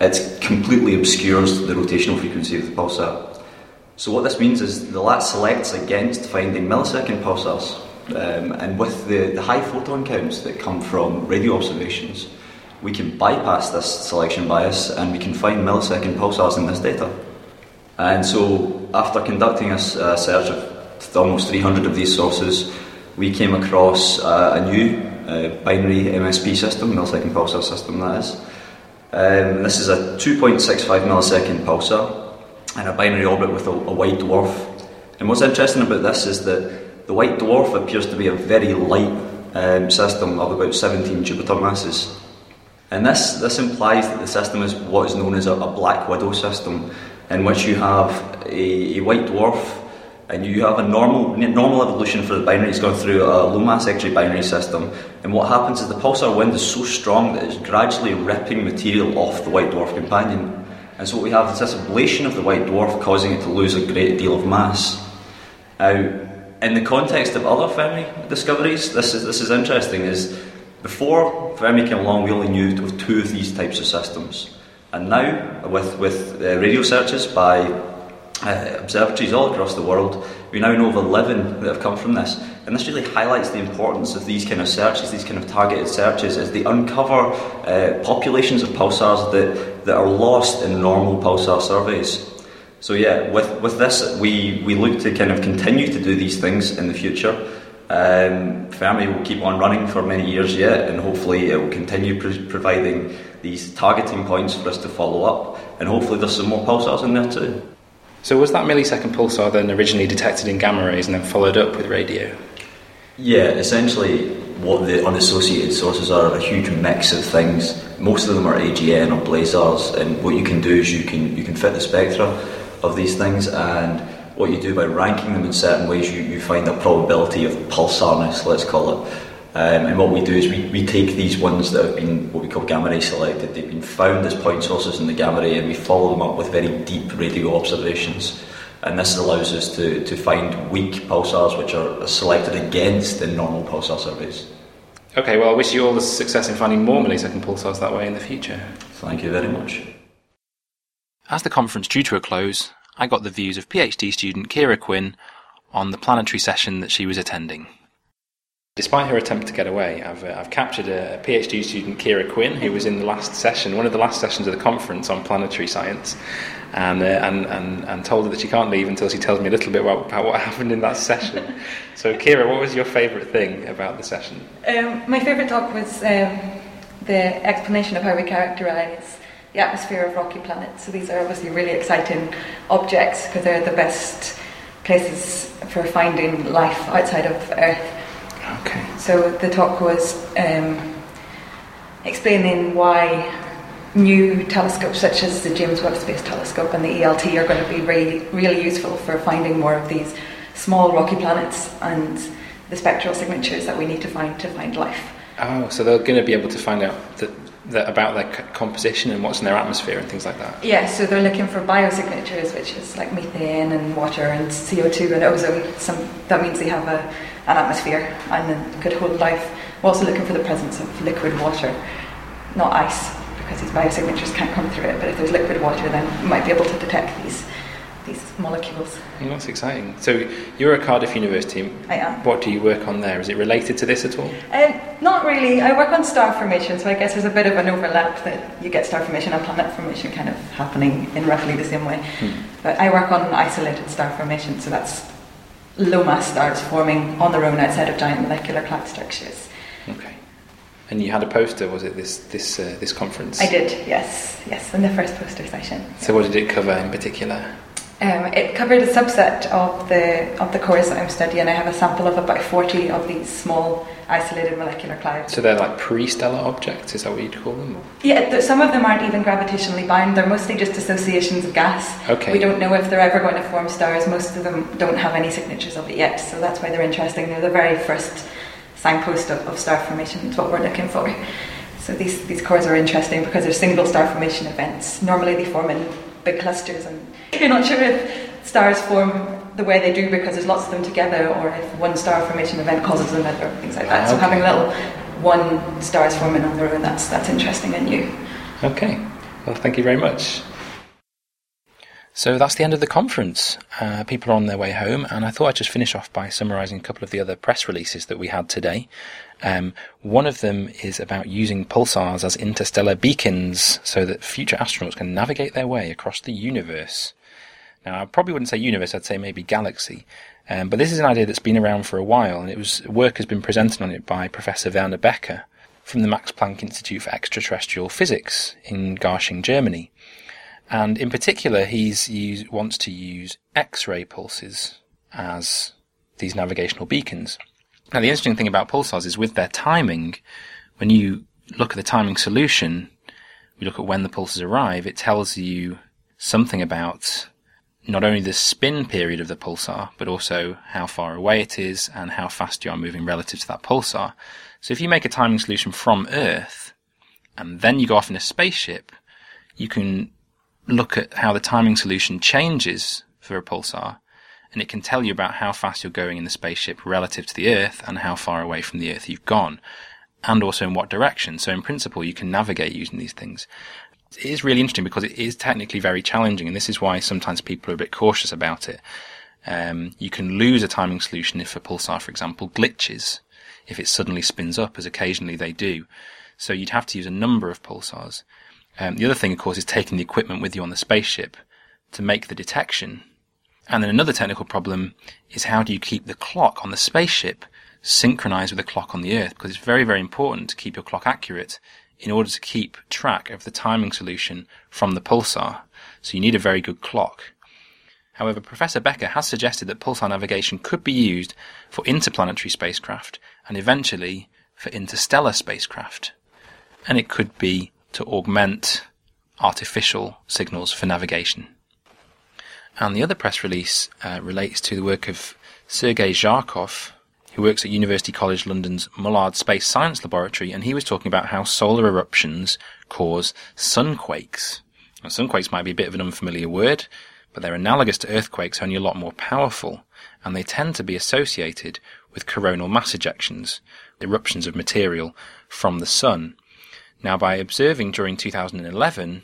it completely obscures the rotational frequency of the pulsar. So what this means is the lat selects against finding millisecond pulsars, and with the high photon counts that come from radio observations, we can bypass this selection bias and we can find millisecond pulsars in this data. And so after conducting a search of almost 300 of these sources, we came across a new binary MSP system, millisecond pulsar system that is. This is a 2.65 millisecond pulsar in a binary orbit with a white dwarf. And what's interesting about this is that the white dwarf appears to be a very light system of about 17 Jupiter masses. And this implies that the system is what is known as a black widow system, in which you have a white dwarf and you have a normal evolution for the binary. It's gone through a low-mass X-ray binary system, and what happens is the pulsar wind is so strong that it's gradually ripping material off the white dwarf companion. And so what we have is this ablation of the white dwarf causing it to lose a great deal of mass. Now, in the context of other Fermi discoveries, this is interesting, is before Fermi came along we only knew of 2 of these types of systems. And now, with radio searches by observatories all across the world, we now know of 11 that have come from this, and this really highlights the importance of these kind of searches, these kind of targeted searches, as they uncover populations of pulsars that are lost in normal pulsar surveys. So yeah, with this we look to kind of continue to do these things in the future. Fermi will keep on running for many years yet, and hopefully it will continue providing these targeting points for us to follow up, and hopefully there's some more pulsars in there too. So was that millisecond pulsar then originally detected in gamma rays and then followed up with radio? Yeah, essentially what the unassociated sources are a huge mix of things. Most of them are AGN or blazars, and what you can do is you can fit the spectra of these things, and what you do by ranking them in certain ways, you find a probability of pulsarness, let's call it. And what we do is we take these ones that have been what we call gamma ray selected, they've been found as point sources in the gamma ray, and we follow them up with very deep radio observations, and this allows us to find weak pulsars which are selected against the normal pulsar surveys. Okay, well I wish you all the success in finding more millisecond pulsars that way in the future. Thank you very much. As the conference drew to a close, I got the views of PhD student Kira Quinn on the planetary session that she was attending. Despite her attempt to get away, I've captured a PhD student, Kira Quinn, who was in the last session, one of the last sessions of the conference on planetary science, and told her that she can't leave until she tells me a little bit about what happened in that session. So, Kira, what was your favourite thing about the session? My favourite talk was the explanation of how we characterise the atmosphere of rocky planets. So these are obviously really exciting objects because they're the best places for finding life outside of Earth. Okay. So the talk was explaining why new telescopes such as the James Webb Space Telescope and the ELT are going to be really useful for finding more of these small rocky planets and the spectral signatures that we need to find life. Oh, so they're going to be able to find out that about their composition and what's in their atmosphere and things like that? Yeah, so they're looking for biosignatures, which is like methane and water and CO2 and ozone. That means they have an atmosphere and could hold life. We're also looking for the presence of liquid water, not ice, because these biosignatures can't come through it, but if there's liquid water, then we might be able to detect these molecules. Well, that's exciting. So you're at Cardiff University. I am. What do you work on there? Is it related to this at all? Not really. I work on star formation, so I guess there's a bit of an overlap that you get star formation and planet formation kind of happening in roughly the same way. But I work on isolated star formation, so that's low-mass stars forming on their own outside of giant molecular cloud structures. Okay. And you had a poster, was it, this conference? I did, yes, in the first poster session. So what did it cover in particular? It covered a subset of the cores that I'm studying. I have a sample of about 40 of these small isolated molecular clouds. So they're like pre-stellar objects, is that what you'd call them? Or? Yeah, some of them aren't even gravitationally bound. They're mostly just associations of gas. Okay. We don't know if they're ever going to form stars. Most of them don't have any signatures of it yet, so that's why they're interesting. They're the very first signpost of star formation. It's what we're looking for. So these cores are interesting because they're single star formation events. Normally they form in big clusters, and you're not sure if stars form the way they do because there's lots of them together, or if one star formation event causes another, things like that. Okay. So having little one stars forming on their own, that's interesting and new. Okay, well, thank you very much. So that's the end of the conference. People are on their way home, and I thought I'd just finish off by summarising a couple of the other press releases that we had today. One of them is about using pulsars as interstellar beacons so that future astronauts can navigate their way across the universe. Now, I probably wouldn't say universe, I'd say maybe galaxy. But this is an idea that's been around for a while, and work has been presented on it by Professor Werner Becker from the Max Planck Institute for Extraterrestrial Physics in Garching, Germany. And in particular, he wants to use X-ray pulses as these navigational beacons. Now, the interesting thing about pulsars is with their timing, when you look at the timing solution, we look at when the pulses arrive, it tells you something about not only the spin period of the pulsar, but also how far away it is and how fast you are moving relative to that pulsar. So if you make a timing solution from Earth, and then you go off in a spaceship, you can look at how the timing solution changes for a pulsar, and it can tell you about how fast you're going in the spaceship relative to the Earth and how far away from the Earth you've gone, and also in what direction. So in principle, you can navigate using these things. It is really interesting because it is technically very challenging, and this is why sometimes people are a bit cautious about it. You can lose a timing solution if a pulsar, for example, glitches, if it suddenly spins up, as occasionally they do. So you'd have to use a number of pulsars. The other thing, of course, is taking the equipment with you on the spaceship to make the detection. And then another technical problem is how do you keep the clock on the spaceship synchronized with the clock on the Earth? Because it's very, very important to keep your clock accurate in order to keep track of the timing solution from the pulsar. So you need a very good clock. However, Professor Becker has suggested that pulsar navigation could be used for interplanetary spacecraft and eventually for interstellar spacecraft. And it could be to augment artificial signals for navigation. And the other press release relates to the work of Sergei Zharkov, who works at University College London's Mullard Space Science Laboratory, and he was talking about how solar eruptions cause sunquakes. Now, sunquakes might be a bit of an unfamiliar word, but they're analogous to earthquakes, only a lot more powerful, and they tend to be associated with coronal mass ejections, eruptions of material from the sun. Now, by observing during 2011,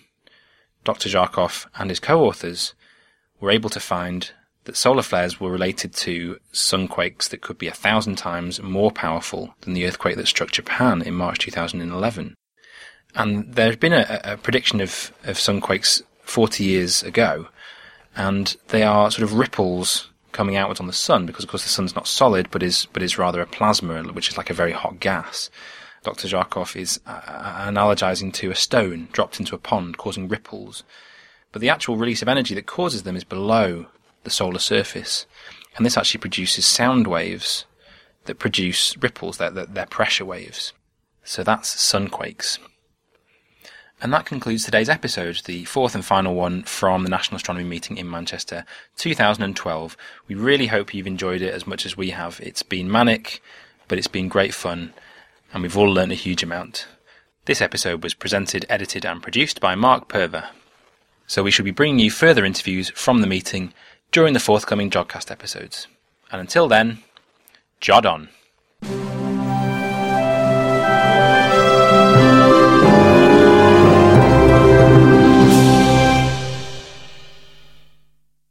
Dr. Zharkov and his co-authors were able to find that solar flares were related to sunquakes that could be 1,000 times more powerful than the earthquake that struck Japan in March 2011. And there had been a prediction of sunquakes 40 years ago, and they are sort of ripples coming outwards on the sun, because of course the sun's not solid but is rather a plasma, which is like a very hot gas. Dr. Zharkov is analogizing to a stone dropped into a pond causing ripples, but the actual release of energy that causes them is below the solar surface, and this actually produces sound waves that produce ripples, they're pressure waves. So that's sunquakes. And that concludes today's episode, the fourth and final one from the National Astronomy Meeting in Manchester 2012. We really hope you've enjoyed it as much as we have. It's been manic, but it's been great fun, and we've all learned a huge amount. This episode was presented, edited and produced by Mark Purver. So we shall be bringing you further interviews from the meeting during the forthcoming Jodcast episodes. And until then, Jod on!